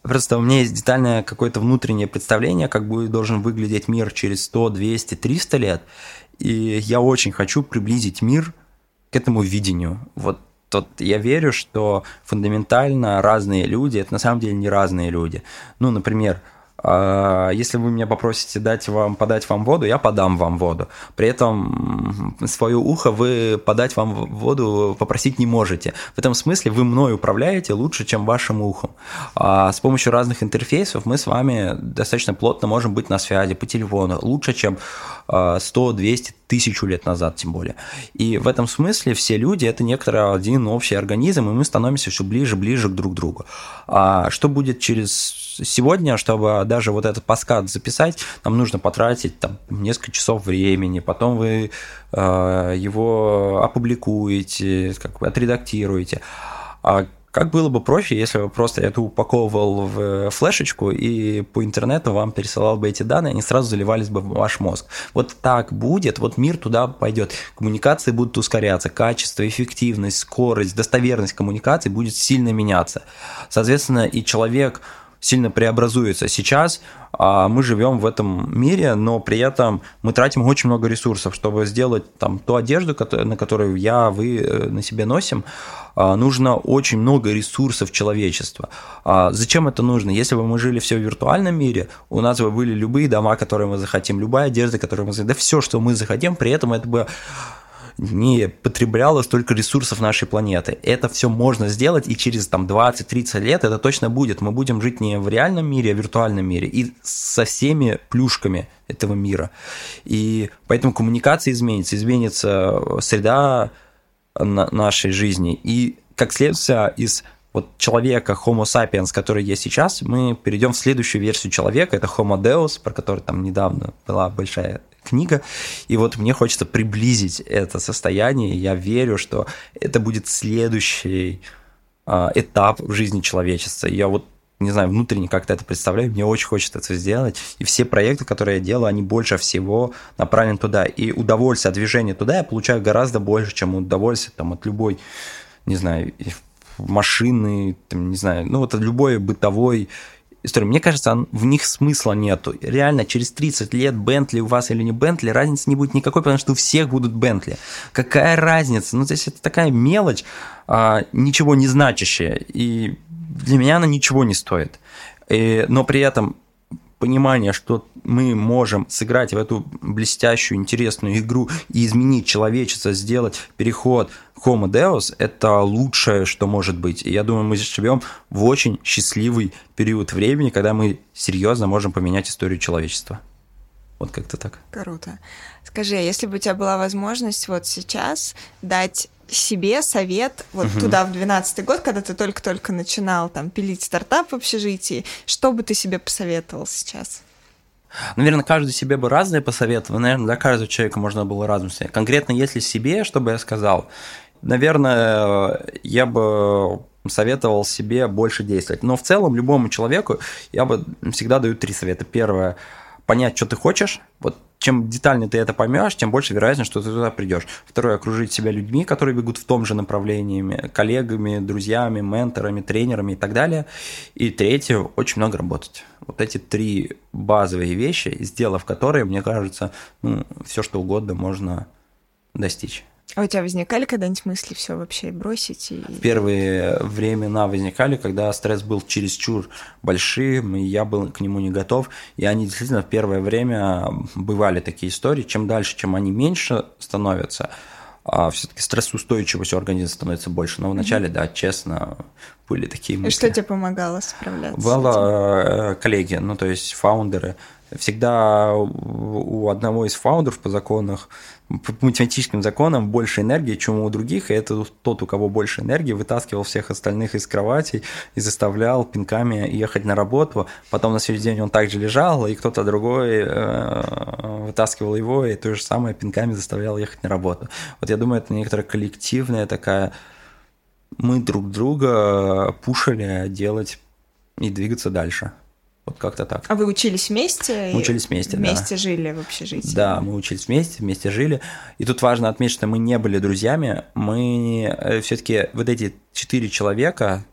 Просто у меня есть детальное какое-то внутреннее представление, как будет должен выглядеть мир через сто, двести, триста лет. И я очень хочу приблизить мир к этому видению. Вот то я верю, что фундаментально разные люди, это на самом деле не разные люди. Ну, например, если вы меня попросите дать вам, подать вам воду, я подам вам воду. При этом свое ухо вы подать вам воду попросить не можете. В этом смысле вы мной управляете лучше, чем вашим ухом. А с помощью разных интерфейсов мы с вами достаточно плотно можем быть на связи по телефону, лучше, чем сто двести тысячу лет назад тем более. И в этом смысле все люди – это некоторый один общий организм, и мы становимся все ближе и ближе друг к другу. А что будет через... Сегодня, чтобы даже вот этот подкаст записать, нам нужно потратить там, несколько часов времени, потом вы э, его опубликуете, как бы отредактируете. А как было бы проще, если бы просто это упаковывал в флешечку и по интернету вам пересылал бы эти данные, они сразу заливались бы в ваш мозг. Вот так будет, вот мир туда пойдет. Коммуникации будут ускоряться, качество, эффективность, скорость, достоверность коммуникации будет сильно меняться. Соответственно, и человек... сильно преобразуется. Сейчас а, мы живем в этом мире, но при этом мы тратим очень много ресурсов, чтобы сделать там, ту одежду, которую, на которую я, вы на себе носим, а, нужно очень много ресурсов человечества. А, зачем это нужно? Если бы мы жили все в виртуальном мире, у нас бы были любые дома, которые мы захотим, любая одежда, которую мы захотим, да все, что мы захотим, при этом это бы... не потребляло столько ресурсов нашей планеты. Это все можно сделать, и через там, двадцать-тридцать лет это точно будет. Мы будем жить не в реальном мире, а в виртуальном мире, и со всеми плюшками этого мира. И поэтому коммуникация изменится, изменится среда нашей жизни. И как следствие из вот человека, Homo sapiens, который есть сейчас, мы перейдем в следующую версию человека, это Homo Deus, про который там недавно была большая книга, и вот мне хочется приблизить это состояние, я верю, что это будет следующий а, этап в жизни человечества. Я вот, не знаю, внутренне как-то это представляю, мне очень хочется это сделать, и все проекты, которые я делаю, они больше всего направлены туда, и удовольствие от движения туда я получаю гораздо больше, чем удовольствие там, от любой, не знаю, машины, там, не знаю, ну вот от любой бытовой история. Мне кажется, он, в них смысла нету. Реально, через тридцать лет Бентли у вас или не Бентли, разницы не будет никакой, потому что у всех будут Бентли. Какая разница? Ну, здесь это такая мелочь, а, ничего не значащая, и для меня она ничего не стоит. И, но при этом понимание, что мы можем сыграть в эту блестящую, интересную игру и изменить человечество, сделать переход Homo Deus, это лучшее, что может быть. И я думаю, мы здесь живем в очень счастливый период времени, когда мы серьезно можем поменять историю человечества. Вот как-то так. Круто. Скажи, если бы у тебя была возможность вот сейчас дать себе совет вот угу. туда в двенадцатый год, когда ты только-только начинал там пилить стартап в общежитии, что бы ты себе посоветовал сейчас? Наверное, каждый себе бы разное посоветовал. Наверное, для каждого человека можно было разным советовать. Конкретно если себе, что бы я сказал? Наверное, я бы советовал себе больше действовать. Но в целом любому человеку я бы всегда даю три совета. Первое – понять, что ты хочешь. Вот чем детально ты это поймешь, тем больше вероятность, что ты туда придешь. Второе, окружить себя людьми, которые бегут в том же направлении, коллегами, друзьями, менторами, тренерами и так далее. И третье, очень много работать. Вот эти три базовые вещи, сделав которые, мне кажется, ну, все что угодно можно достичь. А у тебя возникали когда-нибудь мысли все вообще бросить? И... Первые времена возникали, когда стресс был чересчур большим, и я был к нему не готов. И они действительно в первое время бывали такие истории. Чем дальше, чем они меньше становятся, все-таки стрессоустойчивость у организма становится больше. Но вначале, mm-hmm. да, честно, были такие мысли. И что тебе помогало справляться? Было коллеги, ну то есть фаундеры. Всегда у одного из фаундеров по законах, по математическим законам, больше энергии, чем у других, и это тот, у кого больше энергии, вытаскивал всех остальных из кроватей и заставлял пинками ехать на работу. Потом на следующий день он также лежал, и кто-то другой вытаскивал его, и то же самое пинками заставлял ехать на работу. Вот я думаю, это некоторая коллективная такая... Мы друг друга пушили делать и двигаться дальше. Вот как-то так. А вы учились вместе? Мы учились вместе, вместе да. Вместе жили в общежитии? Да, мы учились вместе, вместе жили. И тут важно отметить, что мы не были друзьями. Мы все-таки вот эти четыре человека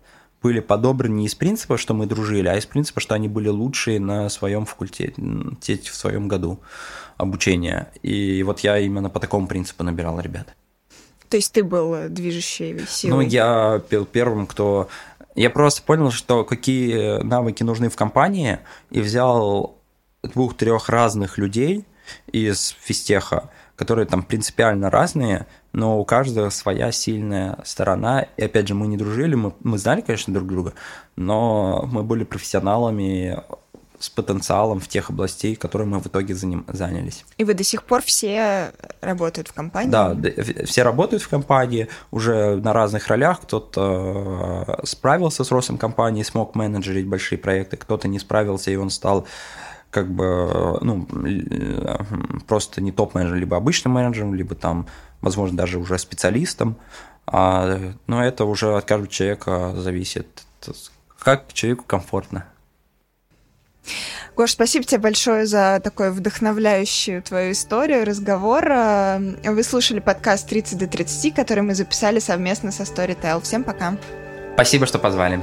были подобраны не из принципа, что мы дружили, а из принципа, что они были лучшие на своем факультете, в своем году обучения. И вот я именно по такому принципу набирал ребят. То есть ты был движущей силой? Ну, я был первым, кто... Я просто понял, что какие навыки нужны в компании, и взял двух-трех разных людей из физтеха, которые там принципиально разные, но у каждого своя сильная сторона. И опять же, мы не дружили, мы, мы знали, конечно, друг друга, но мы были профессионалами с потенциалом в тех областей, которые мы в итоге занялись. И вы до сих пор все работают в компании? Да, все работают в компании, уже на разных ролях. Кто-то справился с ростом компании, смог менеджерить большие проекты, кто-то не справился, и он стал как бы, ну, просто не топ-менеджером, либо обычным менеджером, либо там, возможно, даже уже специалистом. Но это уже от каждого человека зависит, как человеку комфортно. Гош, спасибо тебе большое за такую вдохновляющую твою историю, разговор. Вы слушали подкаст «тридцать до тридцати», который мы записали совместно со Storytel. Всем пока. Спасибо, что позвали.